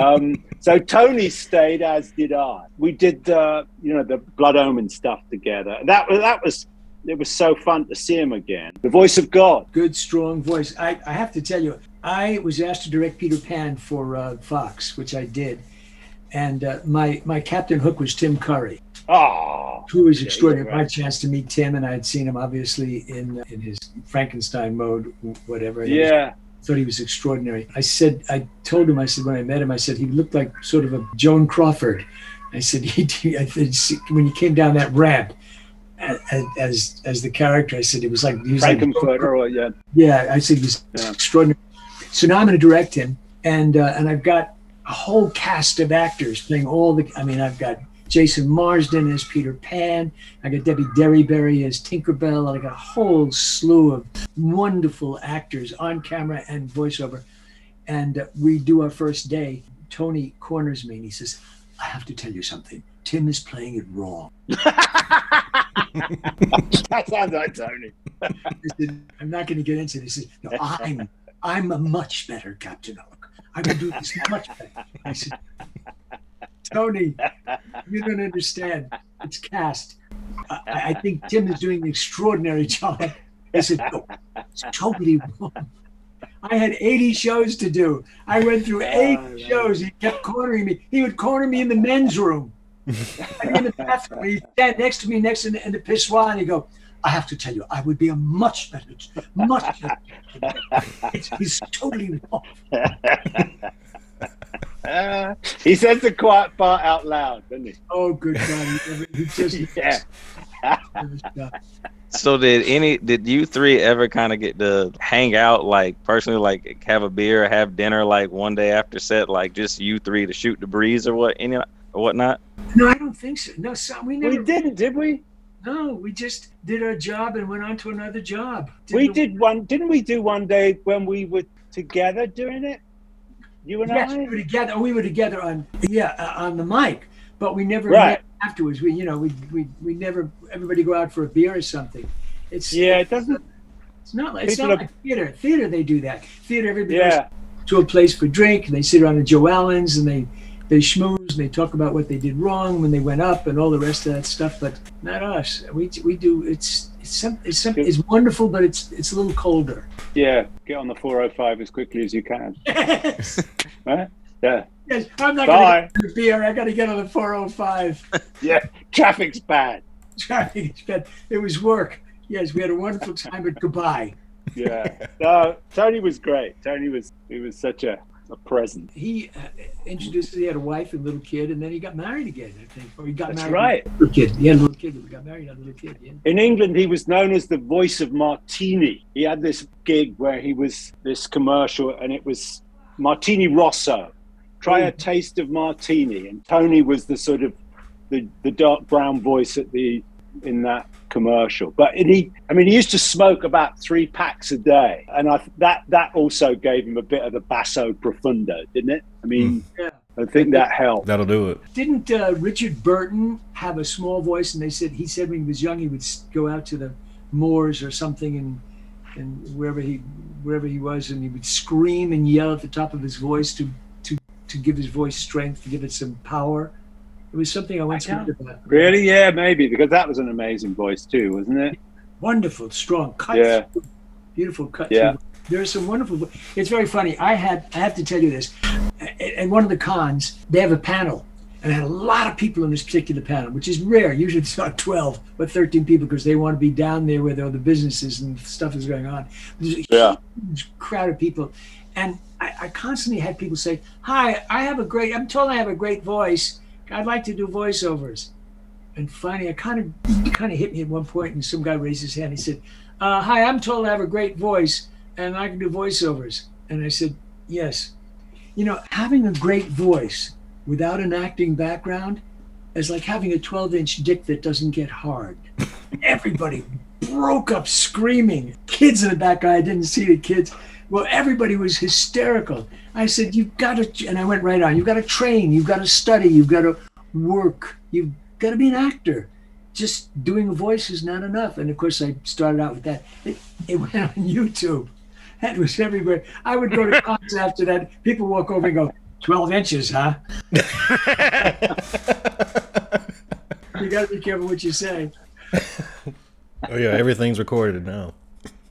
him. So Tony stayed, as did I. We did the, you know, the Blood Omen stuff together. It was so fun to see him again. The voice of God. Good, strong voice. I have to tell you, I was asked to direct Peter Pan for Fox, which I did. And my Captain Hook was Tim Curry. Oh, who was extraordinary. Right. My chance to meet Tim, and I had seen him obviously in his Frankenstein mode, whatever. Yeah. Thought he was extraordinary. I told him, when I met him, I said, he looked like sort of a Joan Crawford. I said, when he came down that ramp as the character, I said, it was like, he was Frankenfurter, like, yeah. Yeah, I said, he was extraordinary. So now I'm going to direct him. And I've got a whole cast of actors playing all the, I mean, I've got Jason Marsden as Peter Pan. I got Debbie Derryberry as Tinkerbell. I got a whole slew of wonderful actors on camera and voiceover. And we do our first day. Tony corners me and he says, I have to tell you something. Tim is playing it wrong. That sounds like Tony. I said, I'm not going to get into this. He says, no, I'm a much better Captain Hook. I can do this much better. I said, Tony, you don't understand. It's cast. I think Tim is doing an extraordinary job. I said, no, it's totally wrong. I had 80 shows to do. I went through 80 shows. He kept cornering me. He would corner me in the men's room. I'd be in the bathroom. He'd stand next to me, in the pissoir, and he'd go, I have to tell you, I would be a much better. He's totally wrong. He says the quiet part out loud, doesn't he? Oh, good God! He just So did you three ever kind of get to hang out, like personally, like have a beer, or have dinner, like one day after set, like just you three to shoot the breeze or whatnot? No, I don't think so. No, we never. We didn't, did we? No, we just did our job and went on to another job. Didn't we do one day when we were together doing it? You and I? We were together. Oh, we were together on the mic, but we never met afterwards. We, you know, we never. Everybody go out for a beer or something. It's not like theater. Theater, they do that. Theater, everybody goes to a place for drink, and they sit around at Joellen's, and they schmooze, and they talk about what they did wrong when they went up, and all the rest of that stuff. But not us. We do. It's wonderful, but it's a little colder. Yeah, get on the 405 as quickly as you can. Yes. Right? Yeah. Yes, I'm not going to get a beer. I got to get on the 405. Yeah, traffic's bad. It was work. Yes, we had a wonderful time, but goodbye. Yeah. No, Tony was great. He was such a present. He introduced that he had a wife and little kid, and then he got married again, I think. Or he got That's married. Right. Little kid. He had a little kid. He got married. Had a little kid. Yeah. In England, he was known as the voice of Martini. He had this gig where he was this commercial, and it was Martini Rosso. Try a taste of Martini, and Tony was the sort of the dark brown voice in that commercial. But he used to smoke about 3 packs a day, and that also gave him a bit of the basso profundo, didn't it? I mean, I think that helped. That'll do it. Didn't Richard Burton have a small voice? And he said when he was young he would go out to the moors or something and wherever he was, and he would scream and yell at the top of his voice to give his voice strength, to give it some power. It was something I once heard about. Really? Yeah, maybe, because that was an amazing voice too, wasn't it? Wonderful, strong, cut through, beautiful cut through. There are some wonderful. It's very funny. I have to tell you this. At one of the cons, they have a panel, and I had a lot of people in this particular panel, which is rare. Usually it's not 12, but 13 people, because they want to be down there where all the businesses and stuff is going on. There's a huge crowd of people, and I constantly had people say, "Hi, I'm told I have a great voice. I'd like to do voiceovers." And finally, I kind of hit me at one point, and some guy raised his hand. He said, "Hi, I'm told I have a great voice, and I can do voiceovers." And I said, "Yes." You know, having a great voice without an acting background is like having a 12-inch dick that doesn't get hard. Everybody broke up screaming. Kids in the back, I didn't see the kids. Well, everybody was hysterical. I said, "You've got to," and I went right on. "You've got to train. You've got to study. You've got to work. You've got to be an actor. Just doing a voice is not enough." And of course, I started out with that. It went on YouTube. That was everywhere. I would go to concerts after that. People walk over and go, 12 inches, huh? You got to be careful what you say. Oh, yeah, everything's recorded now.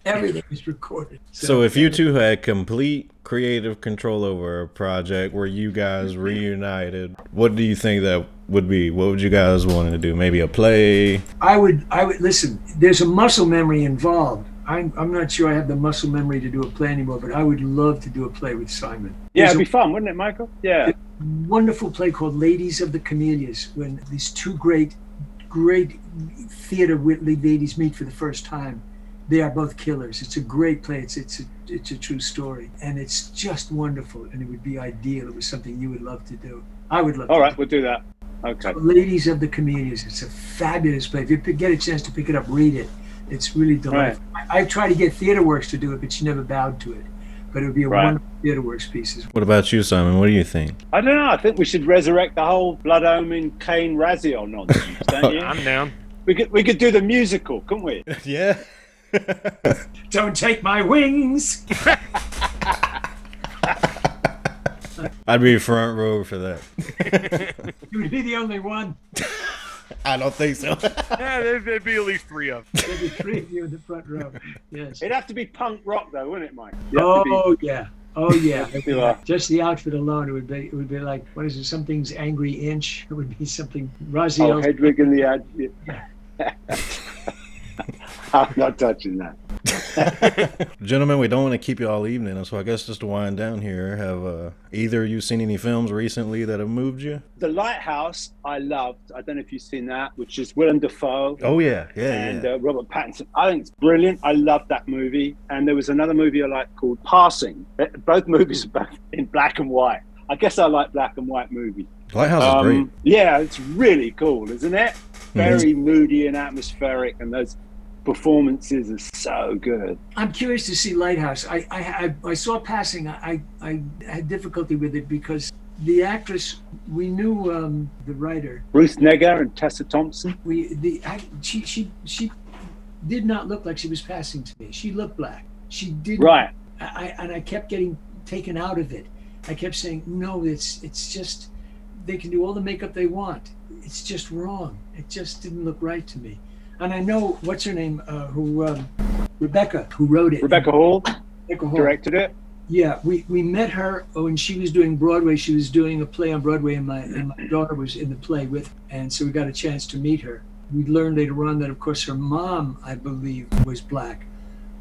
Everything is recorded. So if you two had complete creative control over a project where you guys reunited, what do you think that would be? What would you guys want to do? Maybe a play? I would listen, there's a muscle memory involved. I'm not sure I have the muscle memory to do a play anymore, but I would love to do a play with Simon. Yeah, it'd be fun, wouldn't it, Michael? Yeah. Wonderful play called Ladies of the Camellias, when these two great theater ladies meet for the first time. They are both killers. It's a great play. It's a true story, and it's just wonderful. And it would be ideal. It was something you would love to do. I would love. All right, we'll do that. Okay. So Ladies of the Camellias. It's a fabulous play. If you get a chance to pick it up, read it. It's really delightful. Right. I tried to get TheatreWorks to do it, but she never bowed to it. But it would be a wonderful TheatreWorks piece. What about you, Simon? What do you think? I don't know. I think we should resurrect the whole Blood Omen, Kain, Raziel nonsense, don't you? I'm down. We could do the musical, couldn't we? Yeah. Don't take my wings. I'd be front row for that. You would be the only one. I don't think so. Yeah, there'd be at least three of them. There'd be three of you in the front row. Yes. It'd have to be punk rock, though, wouldn't it, Mike? Oh yeah. Just the outfit alone, it would be like, what is it? Something's Angry Inch. It would be something. Raziel. Oh, Hedwig and the Angry. I'm not touching that. Gentlemen, we don't want to keep you all evening, so I guess just to wind down here, have either of you seen any films recently that have moved you? The Lighthouse I loved. I don't know if you've seen that, which is Willem Dafoe. Oh, yeah. And Robert Pattinson. I think it's brilliant. I loved that movie. And there was another movie I liked called Passing. Both movies are both in black and white. I guess I like black and white movies. Lighthouse is great. Yeah, it's really cool, isn't it? Very moody and atmospheric, and those performances are so good. I'm curious to see Lighthouse. I saw Passing. I had difficulty with it because the actress, we knew the writer. Ruth Negga and Tessa Thompson. She did not look like she was passing to me. She looked black. She didn't. Right. I kept getting taken out of it. I kept saying, no, it's just, they can do all the makeup they want. It's just wrong. It just didn't look right to me. And I know, what's her name, Rebecca, who wrote it. Rebecca Hall. Directed it. Yeah, we met her when she was doing Broadway. She was doing a play on Broadway, and my daughter was in the play with her. And so we got a chance to meet her. We learned later on that, of course, her mom, I believe, was black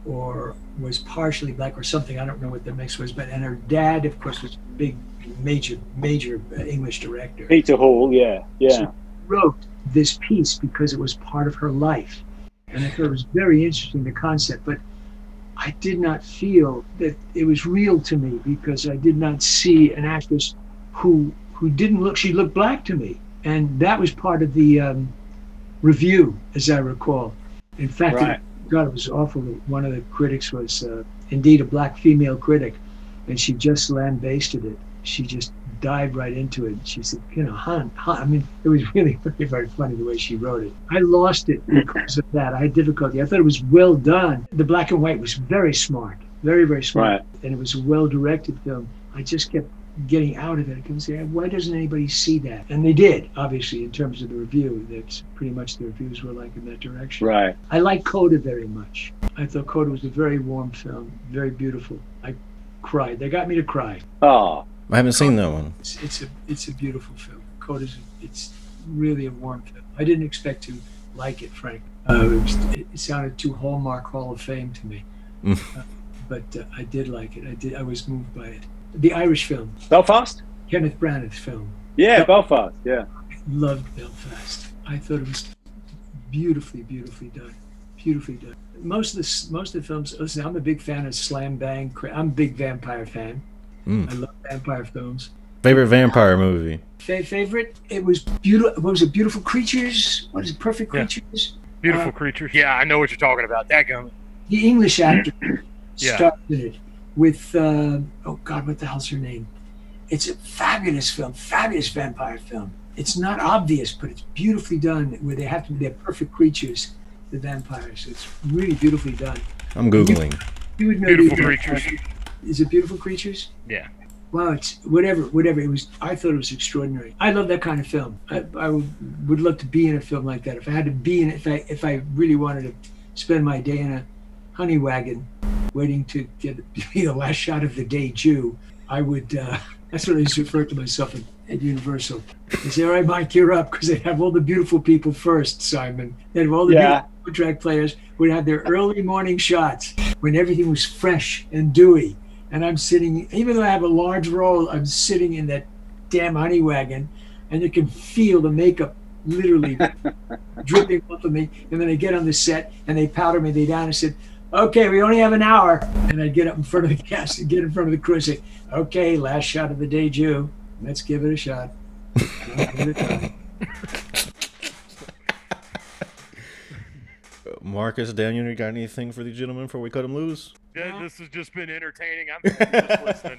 or was partially black or something. I don't know what the mix was. But, and her dad, of course, was a big, major English director. Peter Hall, yeah. She wrote this piece because it was part of her life, and I thought it was very interesting, the concept, but I did not feel that it was real to me because I did not see an actress who didn't look, she looked black to me, and that was part of the review, as I recall. In fact, God, it was awful. One of the critics was indeed a black female critic, and she just lambasted it. She just dived right into it. She said, you know, I mean, it was really very, very funny the way she wrote it. I lost it because of that. I had difficulty. I thought it was well done. The black and white was very smart, very, very smart. Right. And it was a well-directed film. I just kept getting out of it. I couldn't say, why doesn't anybody see that? And they did, obviously, in terms of the review. That's pretty much the reviews were like in that direction. Right. I like Coda very much. I thought Coda was a very warm film, very beautiful. I cried. They got me to cry. Oh. I haven't seen that one. It's a beautiful film. Coda's, it's really a warm film. I didn't expect to like it, frankly. It sounded too Hallmark Hall of Fame to me, but I did like it. I was moved by it. The Irish film. Belfast? Kenneth Branagh's film. Yeah, Belfast. Yeah. I loved Belfast. I thought it was beautifully done. Most of the films. Listen, I'm a big fan of slam bang. I'm a big vampire fan. I love vampire films. Favorite vampire movie? Favorite? It was beautiful. What was it? Beautiful Creatures? What is it? Perfect Creatures? Yeah. Beautiful Creatures. Yeah, I know what you're talking about. That guy. The English actor started it with, oh God, what the hell's her name? It's a fabulous film, fabulous vampire film. It's not obvious, but it's beautifully done where they have to be their perfect creatures, the vampires. It's really beautifully done. I'm Googling. You would know Beautiful Creatures. Is it Beautiful Creatures? Yeah. Wow, it's whatever. It was. I thought it was extraordinary. I love that kind of film. I would love to be in a film like that. If I had to be in it, if I really wanted to spend my day in a honey wagon waiting to be the last shot of the day Jew, I would, that's what I used to refer to myself at Universal. They say, all right, Mike, you're up, because they'd have all the beautiful people first, Simon. They'd have all the beautiful contract players would have their early morning shots when everything was fresh and dewy. And I'm sitting, even though I have a large role, I'm sitting in that damn honey wagon, and you can feel the makeup literally dripping off of me. And then I get on the set, and they powder me down and said, okay, we only have an hour. And I get up in front of the cast and get in front of the crew and say, okay, last shot of the day, Jew. Let's give it a shot. Marcus, Daniel, you got anything for these gentlemen before we cut them loose? Yeah, this has just been entertaining. I'm just listening.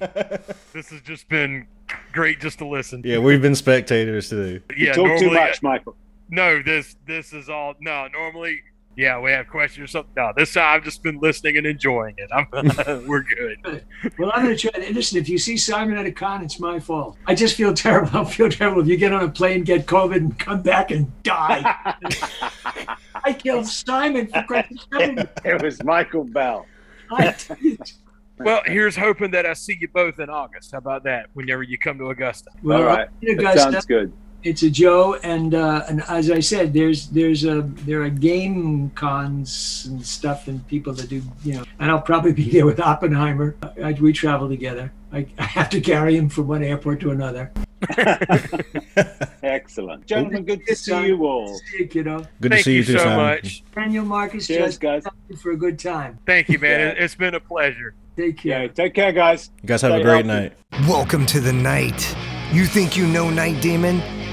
This has just been great just to listen. Yeah, we've been spectators today. Yeah, you talk normally, too much, Michael. No, this is all. No, normally, yeah, we have questions or something. No, this time I've just been listening and enjoying it. We're good. Well, I'm going to try to listen. If you see Simon at a con, it's my fault. I just feel terrible. I feel terrible if you get on a plane, get COVID, and come back and die. I killed Simon for Christ's sake. It was Michael Bell. Well, here's hoping that I see you both in August. How about that? Whenever you come to Augusta. Well, all right. Augusta, that sounds good. It's a Joe, and as I said, there are game cons and stuff, and people that do, and I'll probably be there with Oppenheimer. We travel together. I have to carry him from one airport to another. Excellent, gentlemen. Good to see you all. Good to see you too, so much. Daniel, Marcus, cheers, guys. Thank you for a good time. Thank you, man. It's been a pleasure. Take care. Yeah, take care, guys. You guys have a great night. Welcome to the night. You think you know Night Demon?